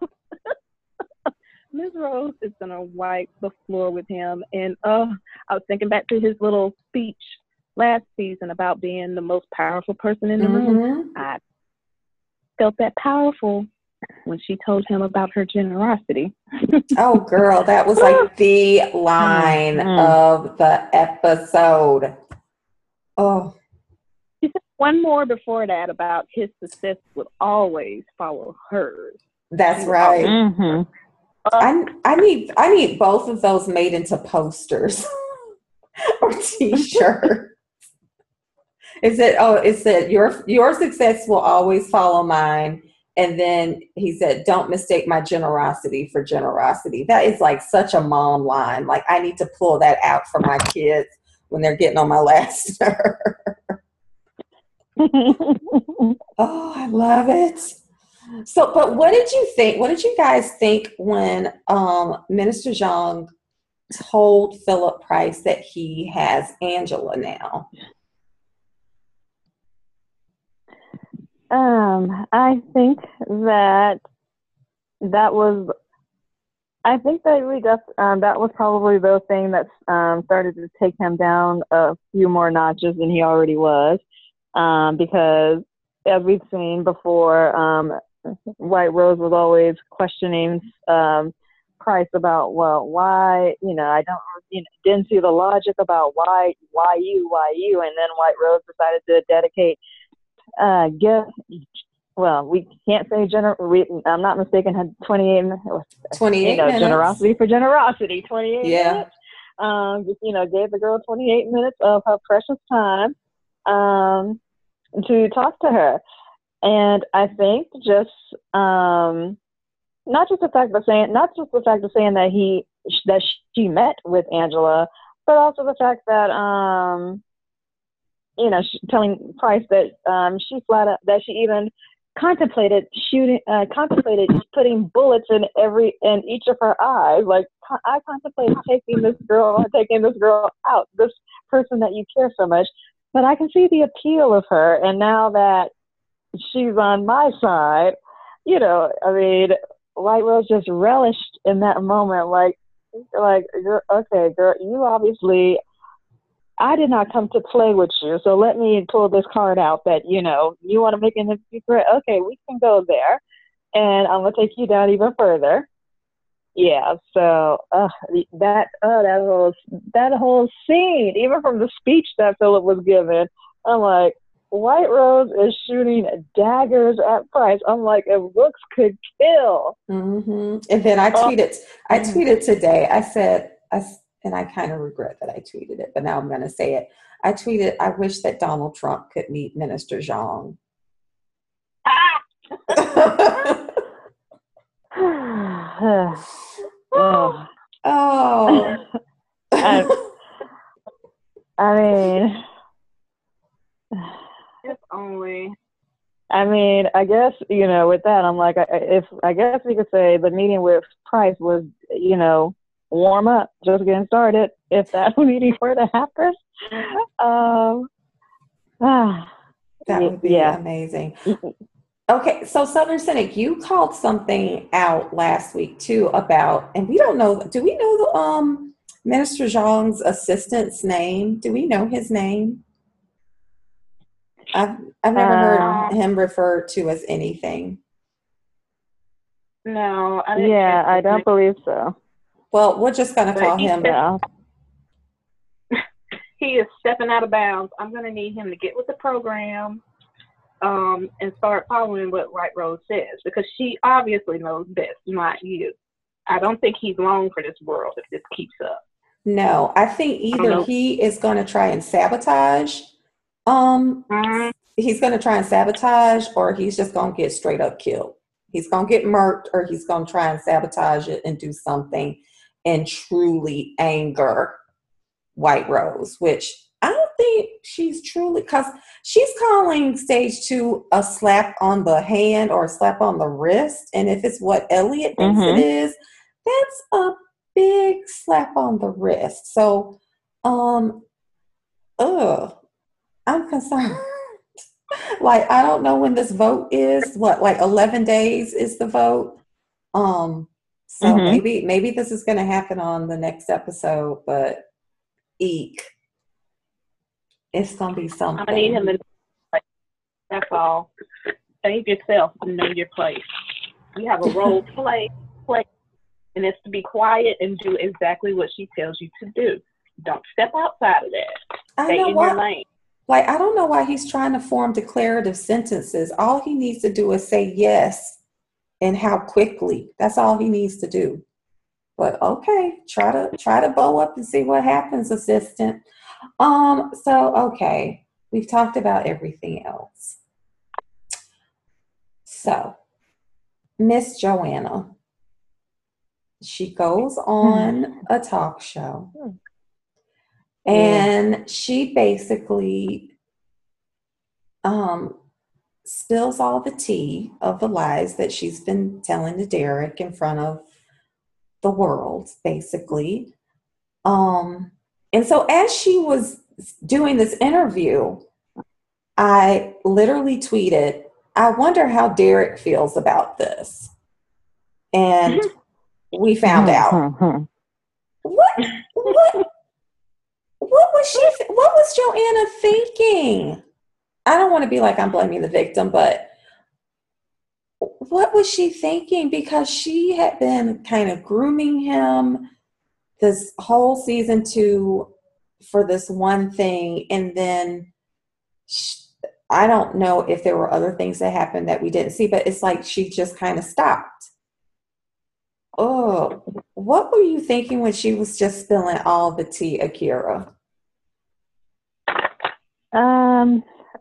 Ms. Rose is going to wipe the floor with him. And I was thinking back to his little speech last season about being the most powerful person in the room. I felt that powerful when she told him about her generosity. Oh, girl, that was like the line of the episode. Oh. She said one more before that about his success would always follow hers. That's right. Mm-hmm. I need both of those made into posters or T-shirts. It said your success will always follow mine. And then he said, don't mistake my generosity for generosity. That is like such a mom line. Like, I need to pull that out for my kids when they're getting on my last nerve. Oh, I love it. So, but what did you think? What did you guys think when Minister Zhang told Philip Price that he has Angela now? I think that was I think that we just, that was probably the thing that started to take him down a few more notches than he already was, because as we've seen before, White Rose was always questioning Price about, well, why, you know, I don't, you know, didn't see the logic about why you, and then White Rose decided to dedicate well, we can't say I'm not mistaken. Had 28 you know, minutes. Generosity for generosity. 28 minutes. You know, gave the girl 28 minutes of her precious time to talk to her, and I think just not just the fact of saying that she met with Angela, but also the fact that you know, telling Price that she flat out that she even contemplated putting bullets in each of her eyes. Like, I contemplated taking this girl out, this person that you care so much. But I can see the appeal of her, and now that she's on my side, you know, I mean, White Rose just relished in that moment. Like, okay, girl, you obviously, I did not come to play with you, so let me pull this card out that, you know, you want to make an secret? Okay, we can go there, and I'm going to take you down even further. Yeah, so that whole scene, even from the speech that Philip was giving, I'm like, White Rose is shooting daggers at Price. I'm like, if looks could kill. Mm-hmm. And then I tweeted today, I said, and I kind of regret that I tweeted it, but now I'm going to say it. I tweeted, I wish that Donald Trump could meet Minister Zhang. Oh. I mean, if only. I mean, I guess, you know, with that, I'm like, I guess we could say the meeting with Price was, you know, warm up, just getting started, if that meeting were to happen. That would be amazing. Okay, so Southern Cynic, you called something out last week too about, and we don't know, do we know the Minister Zhang's assistant's name? Do we know his name? I've never heard him referred to as anything. No, I didn't. Yeah, I don't believe so. Well, we're just going to call him now. He is stepping out of bounds. I'm going to need him to get with the program and start following what White Rose says, because she obviously knows best, not you. I don't think he's long for this world if this keeps up. No, I think either he is going to try and sabotage. He's going to try and sabotage, or he's just going to get straight up killed. He's going to get murked, or he's going to try and sabotage it and do something and truly anger White Rose, which I don't think she's truly, because she's calling stage two a slap on the hand or a slap on the wrist. And if it's what Elliot thinks it is, that's a big slap on the wrist. So, I'm concerned. Like, I don't know when this vote is. What, like 11 days is the vote? So maybe this is going to happen on the next episode, but eek. It's going to be something. I need him to know your place. That's all. Save yourself and know your place. You have a role to play, and it's to be quiet and do exactly what she tells you to do. Don't step outside of that. Stay in your lane. Like, I don't know why he's trying to form declarative sentences. All he needs to do is say yes and how quickly. That's all he needs to do. But okay, try to bow up and see what happens, assistant. So, okay, we've talked about everything else. So, Miss Joanna, she goes on a talk show. And she basically spills all the tea of the lies that she's been telling to Derek in front of the world, basically. And so as she was doing this interview, I literally tweeted, I wonder how Derek feels about this. And we found out. What was Joanna thinking? I don't want to be like I'm blaming the victim, but what was she thinking? Because she had been kind of grooming him this whole season two for this one thing. And then I don't know if there were other things that happened that we didn't see, but it's like she just kind of stopped. Oh, what were you thinking when she was just spilling all the tea, Akira?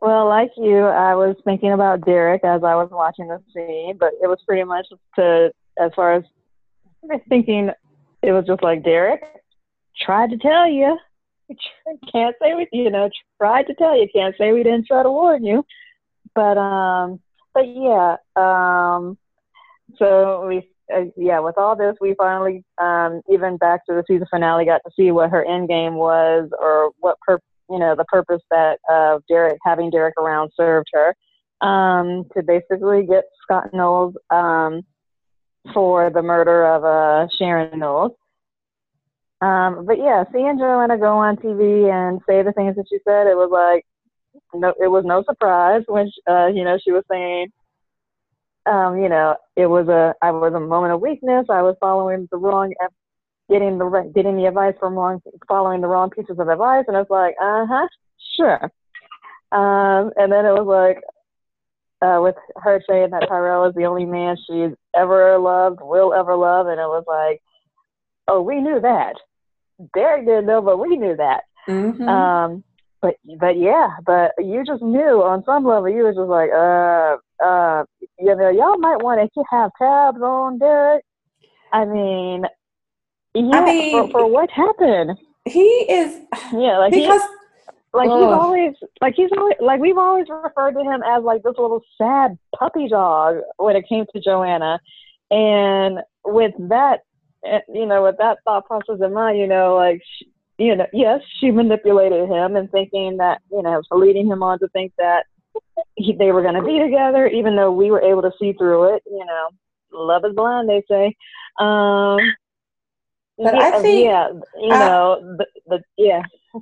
Well, like you, I was thinking about Derek as I was watching the scene, but it was pretty much as far as thinking, it was just like, Derek, tried to tell you. Can't say we, tried to tell you. Can't say we didn't try to warn you. But yeah. So we, with all this, we finally, even back to the season finale, got to see what her end game was, or what the purpose that having Derek around served her, to basically get Scott Knowles for the murder of Sharon Knowles. But yeah, seeing Joanna go on TV and say the things that she said, it was like, it was no surprise when she was saying, I was a moment of weakness. I was following the wrong. Getting the advice from following the wrong pieces of advice, and it's like, sure. And then it was like, with her saying that Tyrell is the only man she's ever loved, will ever love, and it was like, oh, we knew that. Derek didn't know, but we knew that. Mm-hmm. But you just knew on some level. You were just like, y'all might want to have tabs on Derek. I mean. Yeah, for what happened? He is we've always referred to him as like this little sad puppy dog when it came to Joanna, and with that, with that thought process in mind, yes, she manipulated him and thinking that leading him on to think that they were going to be together, even though we were able to see through it. Love is blind, they say. But yeah, I think,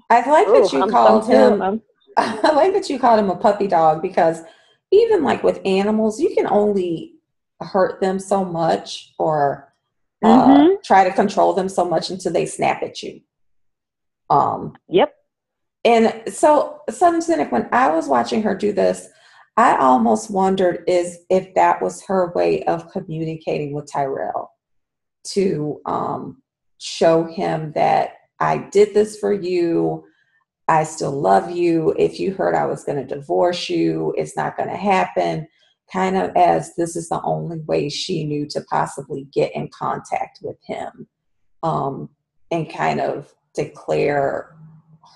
I like that you called him. I like that you called him a puppy dog, because even like with animals, you can only hurt them so much or try to control them so much until they snap at you. Yep. And so Southern Cynic, when I was watching her do this, I almost wondered if that was her way of communicating with Tyrell to show him that I did this for you. I still love you. If you heard I was going to divorce you, it's not going to happen. Kind of as this is the only way she knew to possibly get in contact with him, and kind of declare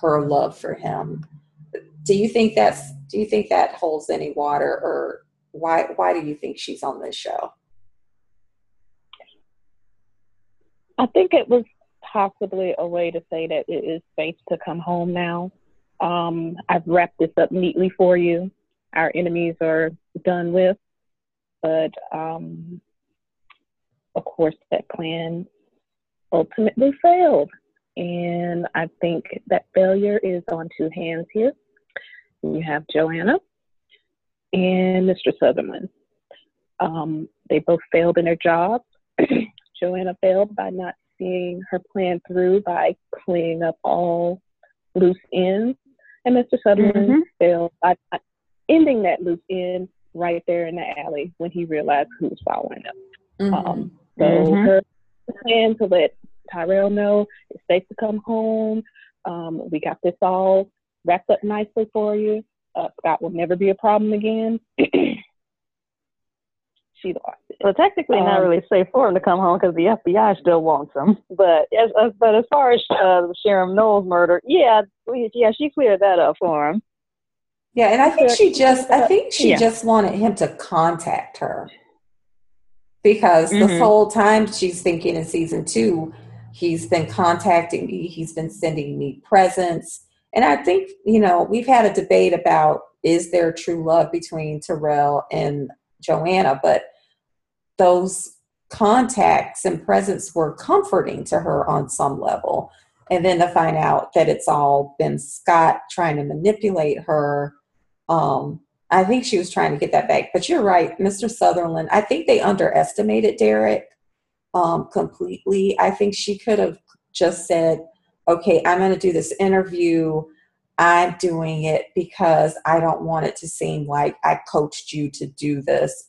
her love for him. Do you think that holds any water, or why do you think she's on this show? I think it was possibly a way to say that it is safe to come home now. I've wrapped this up neatly for you. Our enemies are done with. But, of course, that plan ultimately failed. And I think that failure is on two hands here. You have Joanna and Mr. Sutherland. They both failed in their jobs. Joanna failed by not seeing her plan through, by cleaning up all loose ends. And Mr. Sutherland failed by not ending that loose end right there in the alley when he realized who was following him. Her plan to let Tyrell know it's safe to come home. We got this all wrapped up nicely for you. Scott will never be a problem again. She lost it. Well, technically, not really safe for him to come home because the FBI still wants him. But as far as Sharon Knowles' murder, she cleared that up for him. Yeah, and I think she just wanted him to contact her, because this whole time she's thinking in season two, he's been contacting me, he's been sending me presents, and I think we've had a debate about is there true love between Tyrell and Joanna, but those contacts and presence were comforting to her on some level. And then to find out that it's all been Scott trying to manipulate her. I think she was trying to get that back. But you're right, Mr. Sutherland, I think they underestimated Derek completely. I think she could have just said, okay, I'm going to do this interview. I'm doing it because I don't want it to seem like I coached you to do this,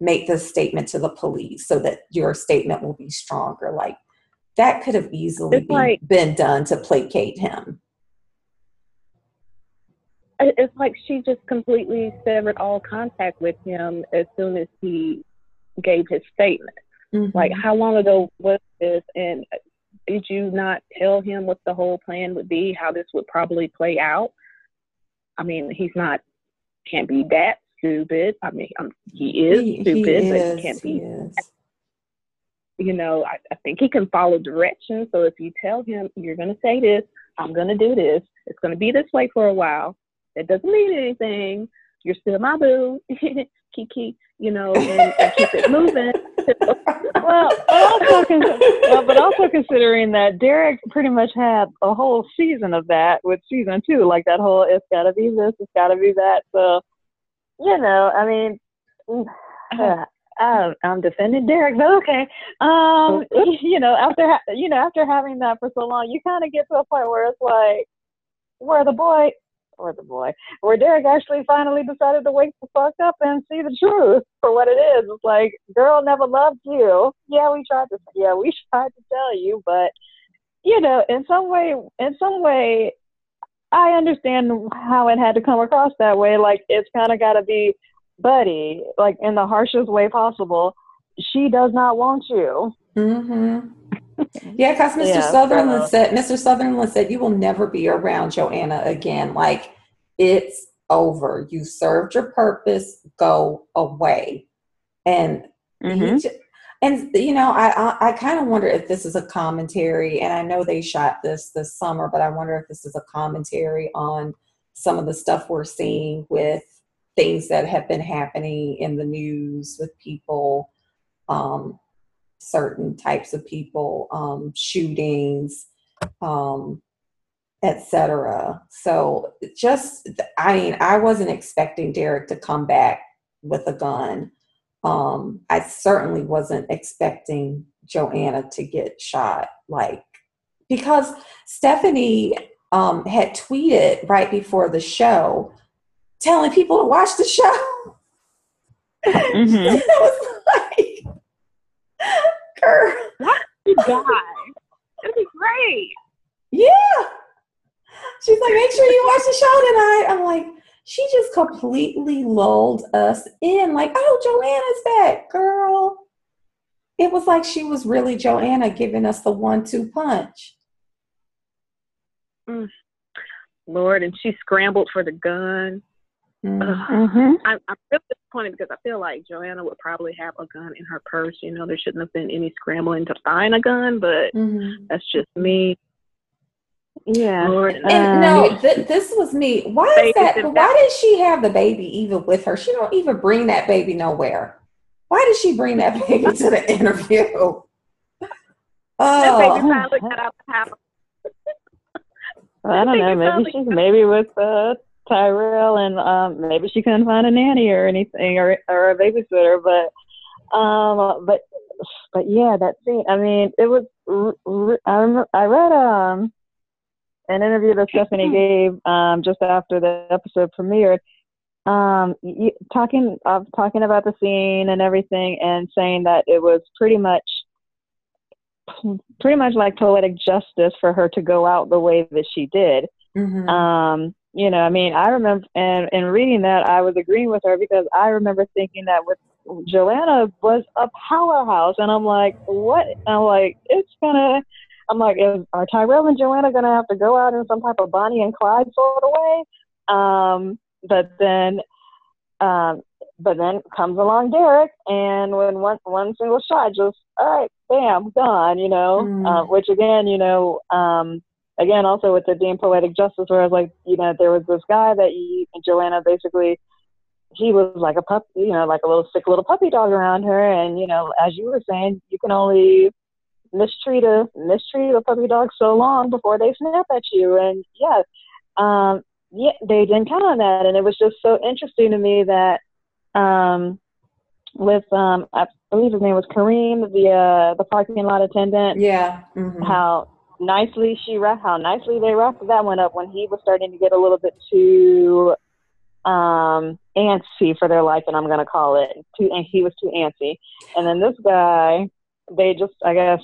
make this statement to the police so that your statement will be stronger. Like, that could have easily been done to placate him. It's like she just completely severed all contact with him as soon as he gave his statement. Mm-hmm. Like, how long ago was this? And did you not tell him what the whole plan would be, how this would probably play out? I mean, he's not, can't be that stupid. I mean, he is stupid, but he can't be. You know, I think he can follow directions. So if you tell him, you're going to say this, I'm going to do this, it's going to be this way for a while, that doesn't mean anything, you're still my boo, Kiki, you know, and keep it moving. But also considering that Derek pretty much had a whole season of that with season 2, like that whole, it's got to be this, it's got to be that. So, you know, I mean, I'm defending Derek, but okay. After having that for so long, you kind of get to a point where it's like, where Derek actually finally decided to wake the fuck up and see the truth for what it is. It's like, girl never loved you. Yeah, we tried to tell you, but you know, in some way, I understand how it had to come across that way. Like, it's kind of got to be, buddy, like in the harshest way possible, she does not want you. Mm-hmm. Yeah, because Mr. Sutherland said, you will never be around Joanna again. Like, it's over. You served your purpose. Go away. And mm-hmm. And you know, I kind of wonder if this is a commentary. And I know they shot this summer, but I wonder if this is a commentary on some of the stuff we're seeing with things that have been happening in the news with people, certain types of people, shootings, etc. So I wasn't expecting Derek to come back with a gun. I certainly wasn't expecting Joanna to get shot. Like, because Stephanie had tweeted right before the show telling people to watch the show. Mm-hmm. It was like, girl, what? You die. It'd be great. Yeah. She's like, make sure you watch the show tonight. I'm like, she just completely lulled us in. Like, oh, Joanna's back, girl. It was like she was really Joanna giving us the 1-2 punch. Mm. Lord, and she scrambled for the gun. Mm-hmm. I'm really disappointed because I feel like Joanna would probably have a gun in her purse. You know, there shouldn't have been any scrambling to find a gun, but mm-hmm. That's just me. Yeah. Lord, this was me. Why is that? Why did she have the baby even with her? She don't even bring that baby nowhere. Why did she bring that baby to the interview? That baby probably got out the house. Well, I don't know. Maybe she's with Tyrell, and maybe she couldn't find a nanny or anything, or a babysitter. But yeah, that scene. I mean, it was. I read an interview that Stephanie gave just after the episode premiered, talking about the scene and everything, and saying that it was pretty much like poetic justice for her to go out the way that she did. Mm-hmm. You know, I mean, I remember, and reading that, I was agreeing with her because I remember thinking that with Joanna was a powerhouse, and I'm like, what? And are Tyrell and Joanna going to have to go out in some type of Bonnie and Clyde sort of way? But then comes along Derek, and when one single shot, just all right, bam, gone. You know, which again, you know, again also with the damn poetic justice, where I was like, you know, there was this guy that Joanna basically he was like a pup, you know, like a little sick little puppy dog around her. And, you know, as you were saying, you can only mistreat a puppy dog so long before they snap at you. And yeah, they didn't count on that. And it was just so interesting to me that with I believe his name was Kareem, the parking lot attendant. Yeah. Mm-hmm. How nicely they wrapped that one up when he was starting to get a little bit too antsy for their life, and I'm gonna call it he was too antsy. And then this guy, they just, I guess,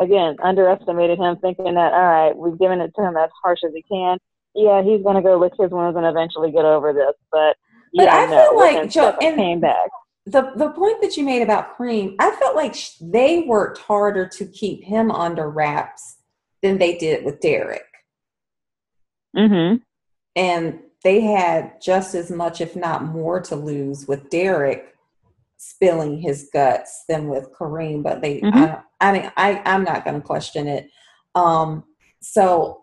again, underestimated him, thinking that, all right, we've given it to him as harsh as he can. Yeah, he's gonna go lick his wounds and eventually get over this. But yeah, I feel like Joe came back. The point that you made about Kareem, I felt like they worked harder to keep him under wraps than they did with Derek. Mm-hmm. And they had just as much, if not more, to lose with Derek spilling his guts than with Kareem. But they, mm-hmm. I'm not going to question it. So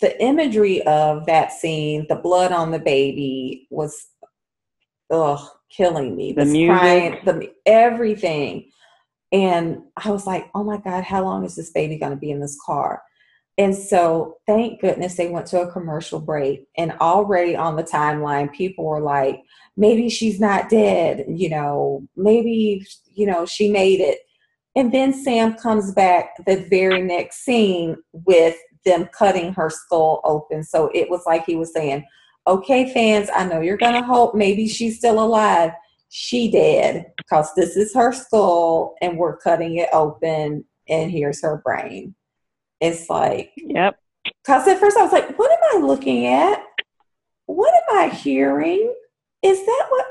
the imagery of that scene, the blood on the baby, was killing me. The music, crying, everything. And I was like, oh my God, how long is this baby going to be in this car? And so thank goodness they went to a commercial break, and already on the timeline, people were like, maybe she's not dead, you know, maybe, you know, she made it. And then Sam comes back the very next scene with them cutting her skull open. So it was like he was saying, okay, fans, I know you're going to hope maybe she's still alive. She dead, because this is her skull and we're cutting it open, and here's her brain. It's like, yep. Because at first I was like, what am I looking at? What am I hearing? Is that what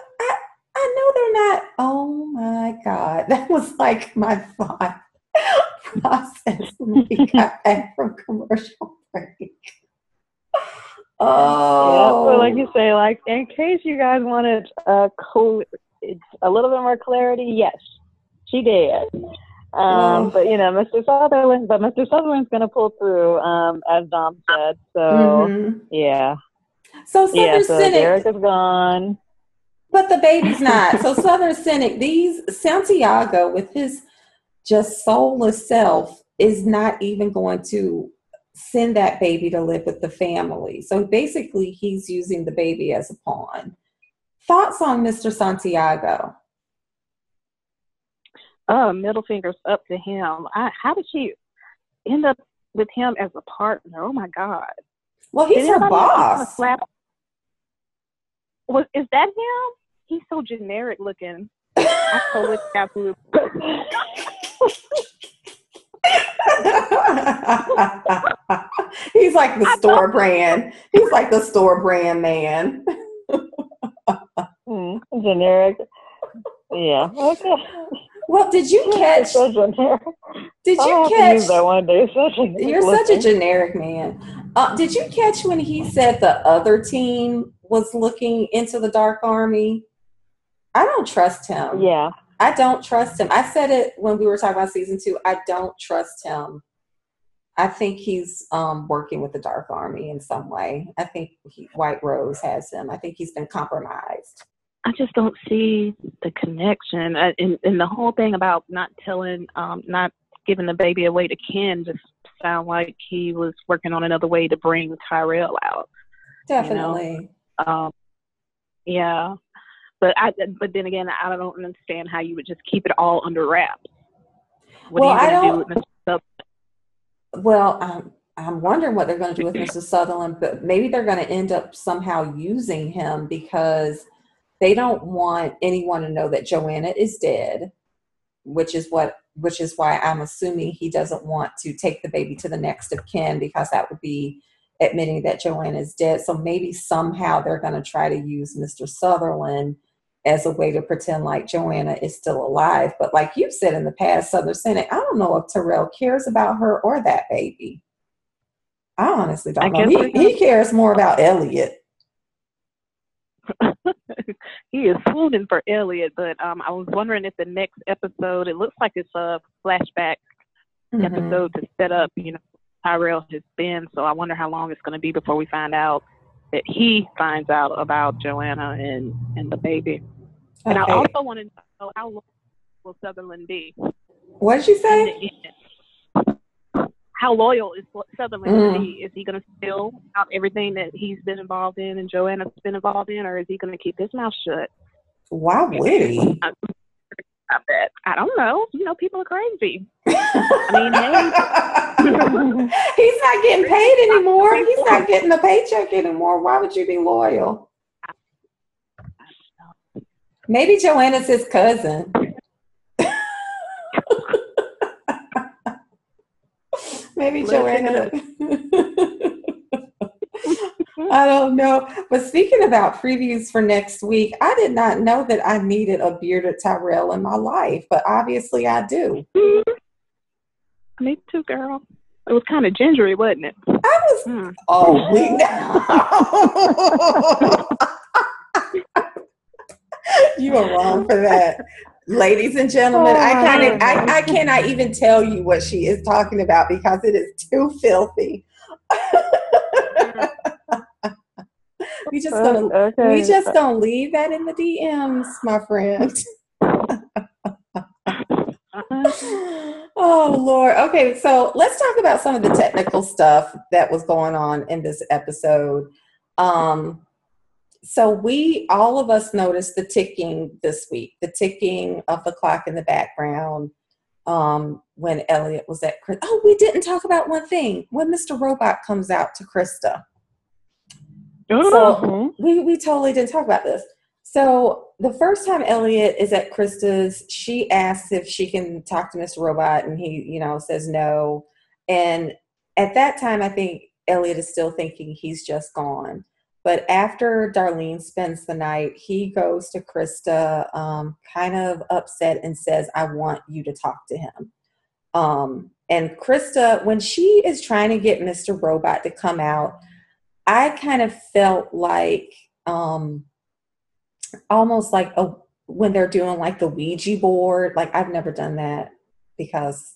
I know they're not? Oh my God. That was like my thought process when we got back from commercial break. Oh. Yeah, so like you say, like, in case you guys wanted a little bit more clarity, yes, she did. But you know, Mr. Sutherland's gonna pull through, as Dom said. So mm-hmm. yeah. So Southern Cynic, Derek is gone, but the baby's not. So Southern Cynic, Santiago with his just soulless self is not even going to send that baby to live with the family. So basically, he's using the baby as a pawn. Thoughts on Mr. Santiago? Middle fingers up to him. How did she end up with him as a partner? Oh my God. Well, he's her boss. Is that him? He's so generic looking. I totally got blue. He's like the store brand. He's like the store brand man. Generic. Yeah. Okay. Well, did you catch that one day? You're such a generic man. Did you catch when he said the other team was looking into the Dark Army? I don't trust him. Yeah. I don't trust him. I said it when we were talking about season 2. I don't trust him. I think he's working with the Dark Army in some way. I think White Rose has him. I think he's been compromised. I just don't see the connection, and the whole thing about not giving the baby away to Ken just sound like he was working on another way to bring Tyrell out. Definitely. You know? Yeah, but then again, I don't understand how you would just keep it all under wraps. I'm wondering what they're going to do with Mr. Sutherland, but maybe they're going to end up somehow using him because they don't want anyone to know that Joanna is dead, which is why I'm assuming he doesn't want to take the baby to the next of kin, because that would be admitting that Joanna is dead. So maybe somehow they're going to try to use Mr. Sutherland as a way to pretend like Joanna is still alive. But like you've said in the past, Southern Senate, I don't know if Tyrell cares about her or that baby. I honestly don't know. He cares more about Elliot. He is swooning for Elliot, but I was wondering if the next episode, it looks like it's a flashback mm-hmm. episode to set up, you know, Tyrell has been. So I wonder how long it's going to be before we find out that he finds out about Joanna and the baby. Okay. And I also want to know, how long will Sutherland be? What did you say? How loyal is Sutherland going to be? Is he going to spill out everything that he's been involved in and Joanna's been involved in, or is he going to keep his mouth shut? Why would he? I don't know. You know, people are crazy. I mean, hey. He's not getting paid anymore. He's not getting a paycheck anymore. Why would you be loyal? Maybe Joanna's his cousin. Maybe Joanna. I don't know. But speaking about previews for next week, I did not know that I needed a bearded Tyrell in my life, but obviously I do. Me too, girl. It was kind of gingery, wasn't it? I was. Oh, we know. You are wrong for that. Ladies and gentlemen, I cannot even tell you what she is talking about because it is too filthy. we just don't leave that in the DMs, my friend. Oh, Lord. Okay, so let's talk about some of the technical stuff that was going on in this episode. So all of us noticed the ticking this week, the ticking of the clock in the background when Elliot was at Krista. Oh, we didn't talk about one thing. When Mr. Robot comes out to Krista. So we totally didn't talk about this. So the first time Elliot is at Krista's, she asks if she can talk to Mr. Robot, and he, you know, says no. And at that time, I think Elliot is still thinking he's just gone. But after Darlene spends the night, he goes to Krista, kind of upset, and says, I want you to talk to him. And Krista, when she is trying to get Mr. Robot to come out, I kind of felt like almost like when they're doing like the Ouija board. Like, I've never done that because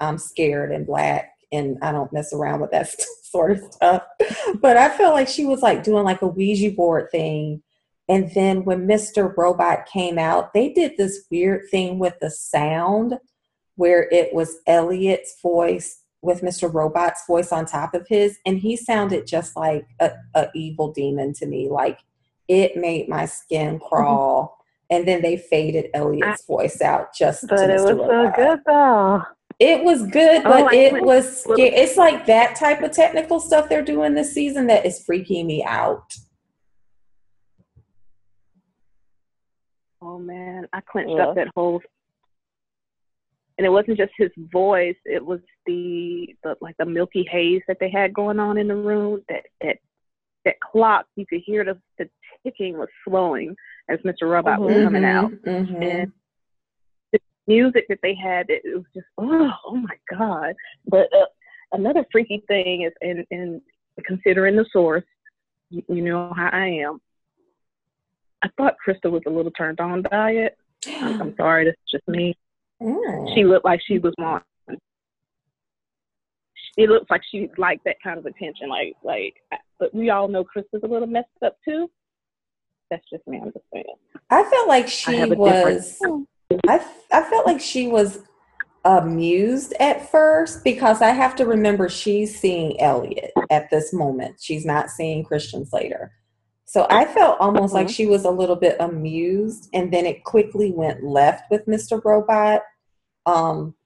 I'm scared and black and I don't mess around with that sort of stuff. But I felt like she was like doing like a Ouija board thing. And then when Mr. Robot came out, they did this weird thing with the sound where it was Elliot's voice with Mr. Robot's voice on top of his. And he sounded just like a evil demon to me. Like, it made my skin crawl. And then they faded Elliot's voice out just to Mr. Robot. But it was so good, though. It was good, but it was scary. It's like that type of technical stuff they're doing this season that is freaking me out. Oh, man. I clenched up that whole... And it wasn't just his voice. It was the milky haze that they had going on in the room. That clock, you could hear the ticking was slowing as Mr. Robot was coming out. Mm-hmm. And music that they had, it was just oh my god. But another freaky thing is, and considering the source, you know how I am, I thought Krista was a little turned on by it. I'm sorry, that's just me. She looked like she was on. It looks like she liked that kind of attention, like. But we all know Krista's a little messed up too. That's just me. I'm just saying. I felt like she was. I felt like she was amused at first because I have to remember she's seeing Elliot at this moment. She's not seeing Christian Slater. So I felt almost like she was a little bit amused, and then it quickly went left with Mr. Robot.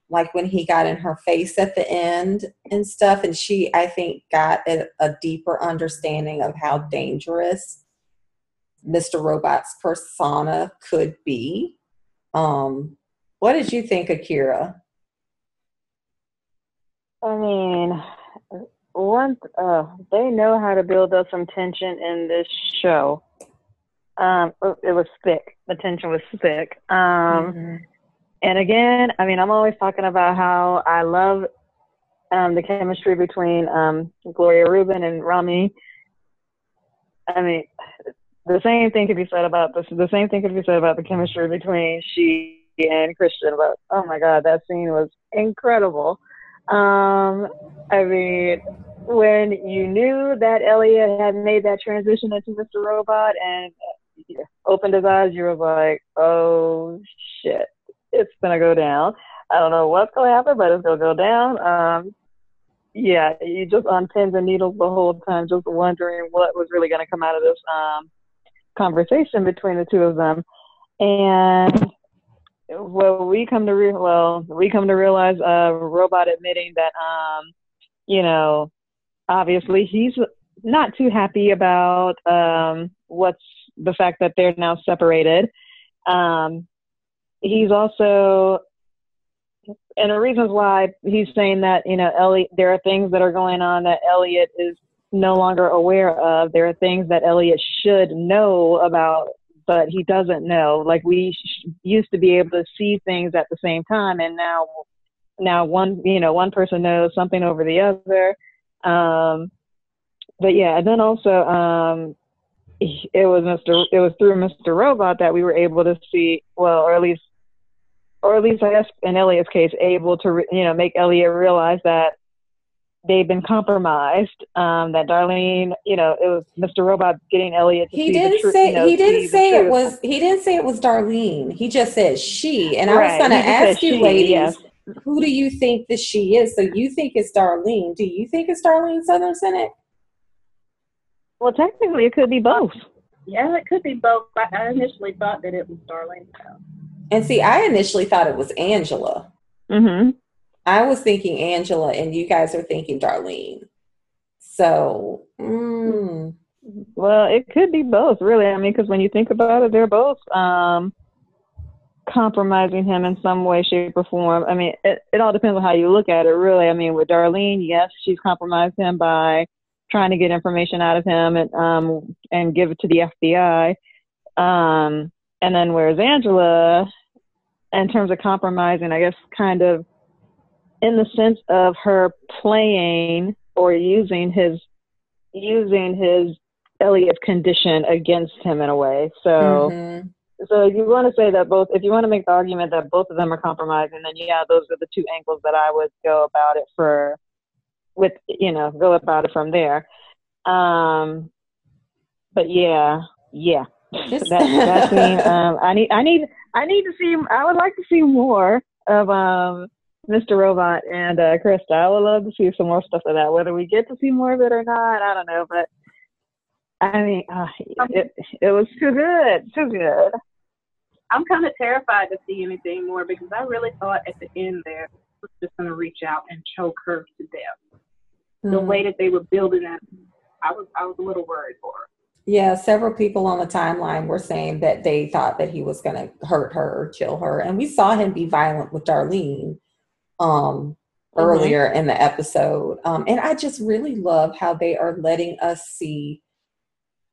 Like when he got in her face at the end and stuff, and she, I think, got a deeper understanding of how dangerous Mr. Robot's persona could be. What did you think, Akira? I mean, they know how to build up some tension in this show. It was thick. The tension was thick. And again, I mean, I'm always talking about how I love the chemistry between Gloria Rubin and Rami. I mean, the same thing could be said about the chemistry between she and Christian. But oh my God, that scene was incredible. I mean, when you knew that Elliot had made that transition into Mr. Robot and opened his eyes, you were like, oh shit, it's gonna go down. I don't know what's gonna happen, but it's gonna go down. Yeah, you just on pins and needles the whole time, just wondering what was really gonna come out of this conversation between the two of them. And well, we come to realize Robot admitting that obviously he's not too happy about the fact that they're now separated. He's also, and the reasons why he's saying that, Elliot, there are things that are going on that Elliot is no longer aware of. There are things that Elliot should know about, but he doesn't know. Like, we used to be able to see things at the same time, and now one person knows something over the other. But yeah, and then also it was through Mr. Robot that we were able to see, well, or at least I guess in Elliot's case, able to make Elliot realize that they've been compromised. That Darlene, it was Mr. Robot getting Elliot to see the truth. He didn't say it was Darlene. He just said she. And right. I was going to ask you, ladies. Yes. Who do you think that she is? So you think it's Darlene. Do you think it's Darlene Southern Cynic? Well, technically it could be both. Yeah, it could be both. I initially thought that it was Darlene. And see, I initially thought it was Angela. Mm-hmm. I was thinking Angela, and you guys are thinking Darlene. So, Well, it could be both, really. I mean, because when you think about it, they're both compromising him in some way, shape, or form. I mean, it all depends on how you look at it, really. I mean, with Darlene, yes, she's compromised him by trying to get information out of him and give it to the FBI. And then where's Angela, in terms of compromising, I guess, kind of in the sense of her playing or using his Elliot's condition against him in a way. So. Mm-hmm. So if you want to say that both, if you want to make the argument that both of them are compromising, then yeah, those are the two angles that I would go about it from there. But yeah. That scene, I need to see. I would like to see more of Mr. Robot and Krista. I would love to see some more stuff of that. Whether we get to see more of it or not, I don't know, but. I mean, it was too good. I'm kind of terrified to see anything more because I really thought at the end there was just going to reach out and choke her to death. Mm-hmm. The way that they were building it, I was a little worried for her. Yeah, several people on the timeline were saying that they thought that he was going to hurt her or kill her, and we saw him be violent with Darlene earlier in the episode. And I just really love how they are letting us see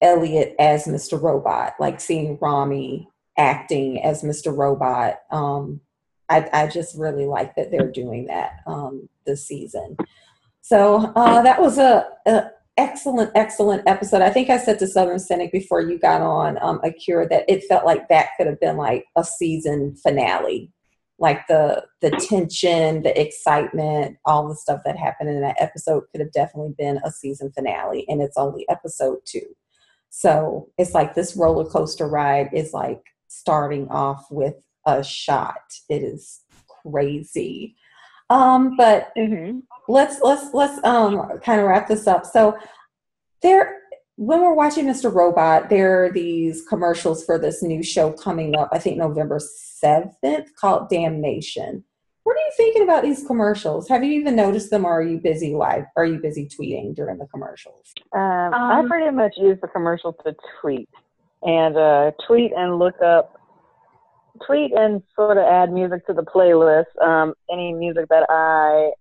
Elliot as Mr. Robot, like seeing Rami acting as Mr. Robot. I just really like that they're doing that this season. So that was an excellent episode. I think I said to Southern Cynic before you got on, Akira, that it felt like that could have been like a season finale. Like the tension, the excitement, all the stuff that happened in that episode could have definitely been a season finale, and it's only episode 2. So it's like this roller coaster ride is like starting off with a shot. It is crazy. But let's kind of wrap this up. So when we're watching Mr. Robot, there are these commercials for this new show coming up, I think November 7th, called Damnation. What are you thinking about these commercials? Have you even noticed them, or are you busy live? Are you busy tweeting during the commercials? I pretty much use the commercials to tweet. And tweet and sort of add music to the playlist. Any music that I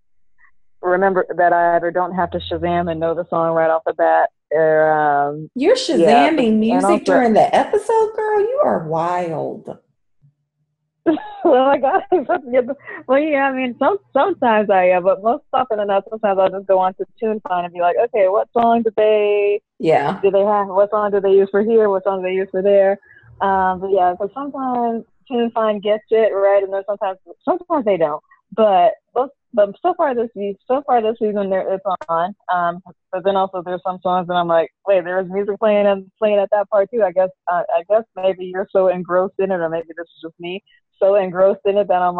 remember that I either don't have to Shazam and know the song right off the bat. Or, you're Shazamming music during the episode, girl? You are wild. Well, I got it. Well, yeah, I mean, sometimes I am, but most often enough, sometimes I'll just go on to TuneFind and be like, okay, what song do they have? What song do they use for here? What song do they use for there? But yeah, so sometimes TuneFind gets it right, and then sometimes they don't. But most But so far this season, it's on. But then also there's some songs that I'm like, wait, there was music playing at that part too. I guess maybe you're so engrossed in it, or maybe this is just me so engrossed in it that I'm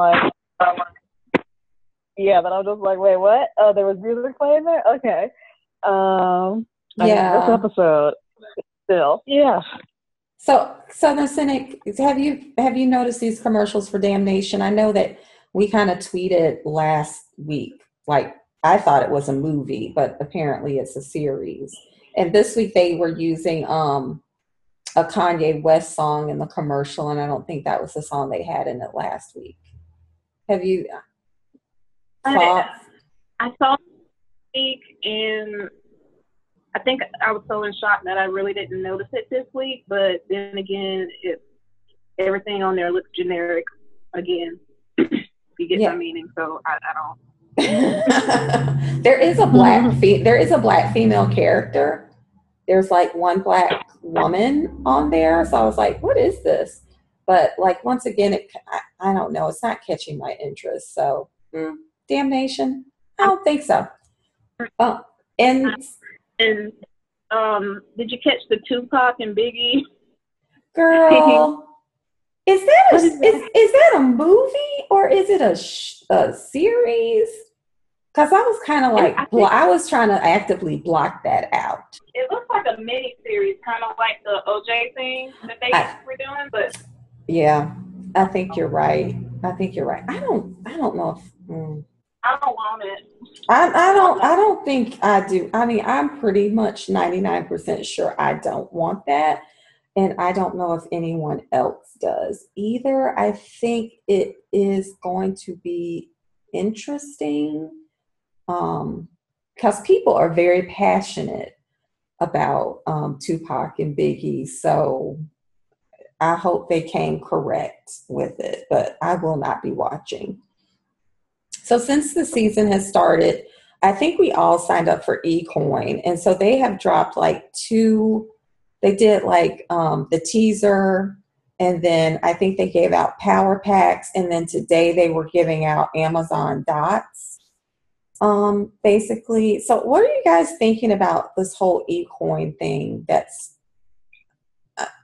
just like, wait, what? Oh, there was music playing there. Okay. This episode still. Yeah. So Southern Cynic, have you noticed these commercials for Damnation? I know that we kind of tweeted last week, like I thought it was a movie, but apparently it's a series. And this week they were using a Kanye West song in the commercial, and I don't think that was the song they had in it last week. Have you? I saw it week, and I think I was so in shock that I really didn't notice it this week. But then again, everything on there looks generic again. You get my meaning, so I don't. There is a black female character. There's like one black woman on there, so I was like, "What is this?" But like once again, I don't know. It's not catching my interest. So, Damnation, I don't think so. And did you catch the Tupac and Biggie? Girl. Is that a movie or is it a series? Because I was kind of like, I was trying to actively block that out. It looks like a mini series, kind of like the OJ thing that they were doing. But yeah, I think you're right. I don't know if I don't want it. I don't think I do. I mean, I'm pretty much 99% sure I don't want that. And I don't know if anyone else does either. I think it is going to be interesting because people are very passionate about Tupac and Biggie. So I hope they came correct with it, but I will not be watching. So since the season has started, I think we all signed up for eCoin. And so they have dropped like two... They did like the teaser, and then I think they gave out power packs, and then today they were giving out Amazon dots, basically. So what are you guys thinking about this whole eCoin thing?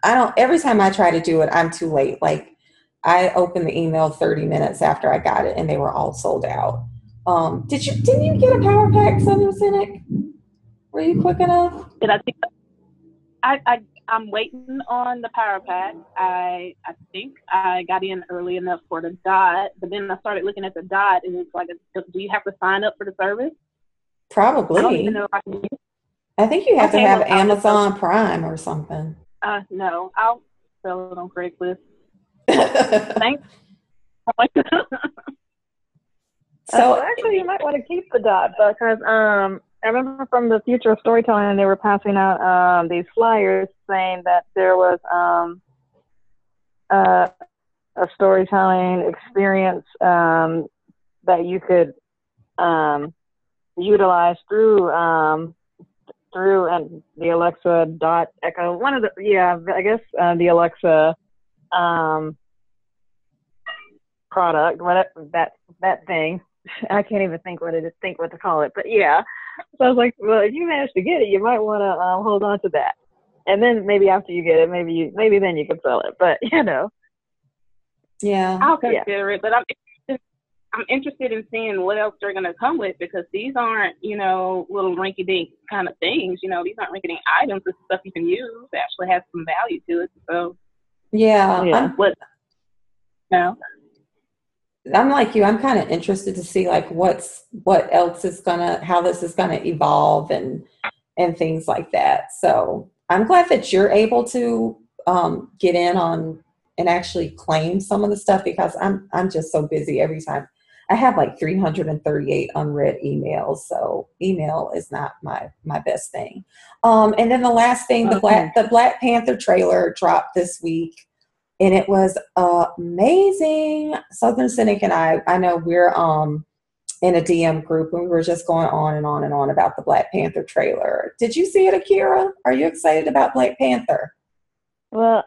Every time I try to do it, I'm too late. Like I opened the email 30 minutes after I got it and they were all sold out. Didn't you get a power pack, Southern Cynic? Were you quick enough? Did I think I'm waiting on the power pack. I think I got in early enough for the dot, but then I started looking at the dot, and it's like, do you have to sign up for the service? Probably. I don't even know if I can use it. I think you have to have Amazon Prime or something. No, I'll sell it on Craigslist. Thanks. So actually, you might want to keep the dot because I remember from the Future of Storytelling, they were passing out these flyers saying that there was a storytelling experience that you could utilize through and the Alexa dot Echo. The Alexa product, that thing. I can't even think what to call it, but yeah. So I was like, well, if you manage to get it, you might want to hold on to that, and then maybe after you get it, maybe then you can sell it. But you know, yeah, I'll consider it. But I'm interested in seeing what else they're going to come with because these aren't little rinky dink kind of things. These aren't rinky dink items. This is stuff you can use that actually has some value to it. So yeah. I'm like you. I'm kind of interested to see like what else is gonna, how this is gonna evolve and things like that. So I'm glad that you're able to get in on and actually claim some of the stuff because I'm just so busy every time. I have like 338 unread emails, so email is not my best thing. And then the last thing, the Black Panther trailer dropped this week. And it was amazing. Southern Cynic and I know we're in a DM group, and we were just going on and on and on about the Black Panther trailer. Did you see it, Akira? Are you excited about Black Panther? Well,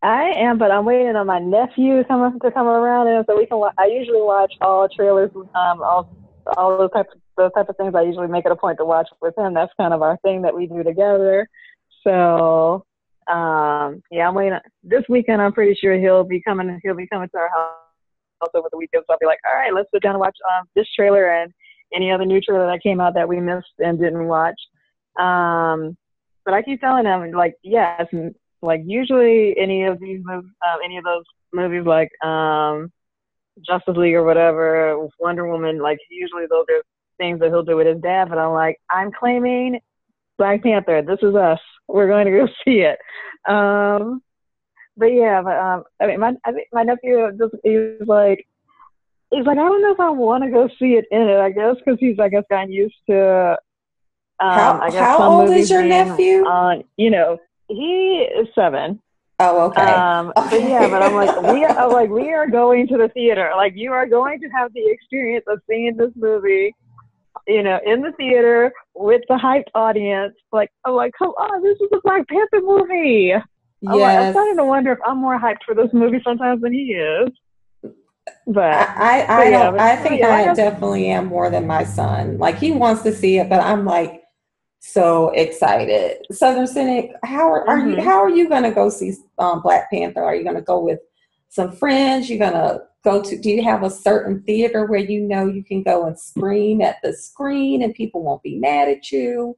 I am, but I'm waiting on my nephew to come around, and so we can. I usually watch all trailers, all all those type of things I usually make it a point to watch with him. That's kind of our thing that we do together. So yeah, I'm waiting. This weekend I'm pretty sure he'll be coming to our house over the weekend. So I'll be like, all right, let's sit down and watch this trailer and any other new trailer that came out that we missed and didn't watch. But I keep telling him, like, yes, like usually any of those movies like Justice League or whatever, Wonder Woman, like usually those are things that he'll do with his dad. But I'm like, I'm claiming Black Panther. This is us. We're going to go see it. But yeah, I mean, my nephew just he's like, I don't know if I want to go see it in it. I guess because he's, I guess, gotten used to. How old is your nephew? He is 7. Oh, okay. But yeah, but I'm like, we are going to the theater. Like, you are going to have the experience of seeing this movie, in the theater with the hyped audience. Like, I'm like, come on, this is a Black Panther movie. Yes. I'm starting to wonder if I'm more hyped for this movie sometimes than he is. But I definitely am more than my son. Like, he wants to see it, but I'm like so excited. Southern Cynic, how are you going to go see Black Panther? Are you going to go with some friends? You're going to go to, do you have a certain theater where you can go and scream at the screen and people won't be mad at you,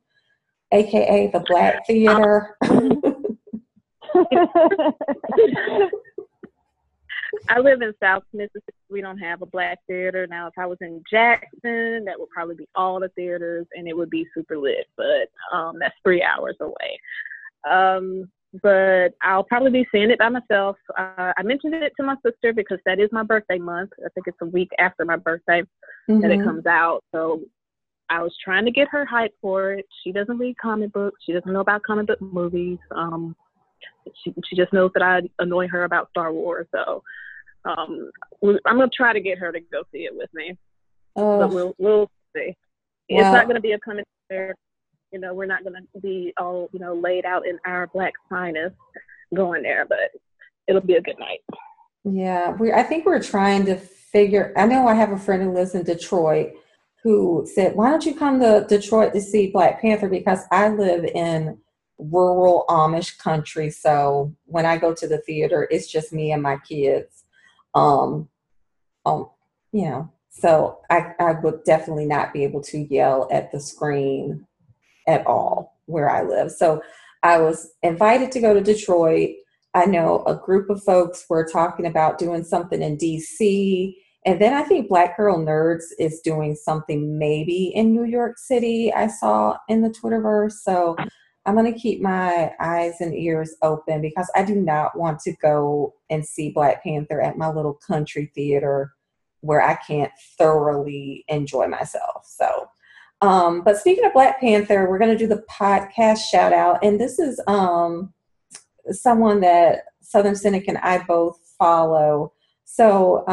aka the Black Theater? I live in South Mississippi. We don't have a Black theater. Now, if I was in Jackson, that would probably be all the theaters, and it would be super lit, but that's 3 hours away. But I'll probably be seeing it by myself. I mentioned it to my sister because that is my birthday month. I think it's a week after my birthday that it comes out. So I was trying to get her hype for it. She doesn't read comic books. She doesn't know about comic book movies. She just knows that I annoy her about Star Wars, so I'm gonna try to get her to go see it with me. But we'll see. Wow. It's not gonna be a coming there. We're not gonna be all laid out in our black finest going there, but it'll be a good night. Yeah, I think we're trying to figure. I know I have a friend who lives in Detroit who said, "Why don't you come to Detroit to see Black Panther?" Because I live in rural Amish country, so when I go to the theater it's just me and my kids. So I would definitely not be able to yell at the screen at all where I live. So I was invited to go to Detroit. I know a group of folks were talking about doing something in DC, and then I think Black Girl Nerds is doing something maybe in New York City, I saw in the Twitterverse. So I'm going to keep my eyes and ears open because I do not want to go and see Black Panther at my little country theater where I can't thoroughly enjoy myself. So, but speaking of Black Panther, we're going to do the podcast shout out. And this is someone that Southern Cynic and I both follow. So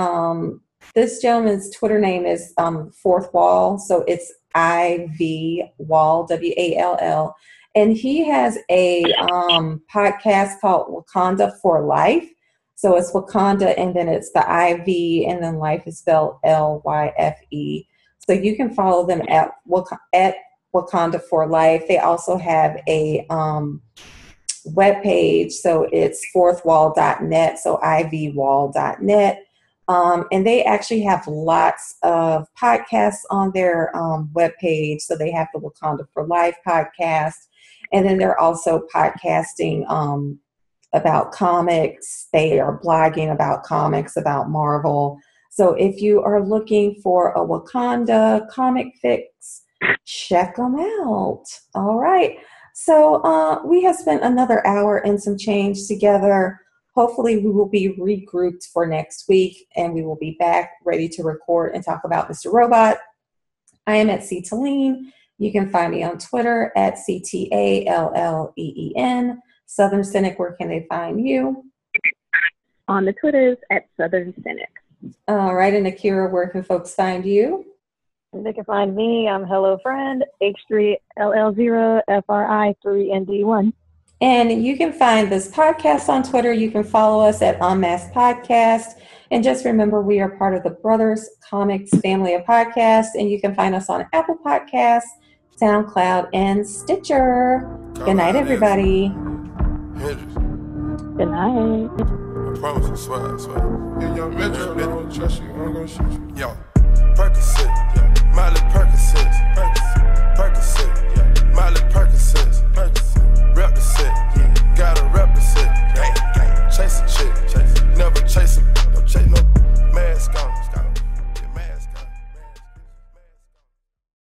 this gentleman's Twitter name is Fourth Wall. So it's IV Wall, W-A-L-L. And he has a podcast called Wakanda 4 Lyfe. So it's Wakanda, and then it's the IV, and then Life is spelled L-Y-F-E. So you can follow them at Wakanda 4 Lyfe. They also have a webpage. So it's fourthwall.net, so ivwall.net. And they actually have lots of podcasts on their webpage. So they have the Wakanda 4 Lyfe podcast. And then they're also podcasting about comics. They are blogging about comics, about Marvel. So if you are looking for a Wakanda comic fix, check them out. All right. So we have spent another hour and some change together. Hopefully we will be regrouped for next week, and we will be back ready to record and talk about Mr. Robot. I am at C to Lean. You can find me on Twitter at C-T-A-L-L-E-E-N. Southern Cynic, where can they find you? On the Twitters at Southern Cynic. All right, and Akira, where can folks find you? They can find me. I'm Hello Friend, H3LL0FRI3ND1. And you can find this podcast on Twitter. You can follow us at Unmasked Podcast. And just remember, we are part of the Brothers Comics family of podcasts. And you can find us on Apple Podcasts, SoundCloud, and Stitcher. Good night, everybody. Good night. I promise I swear, I swear. Yo, Metro, they don't trust you. I'm gonna shoot you. Yo, Percocet, yo, Miley Percocet.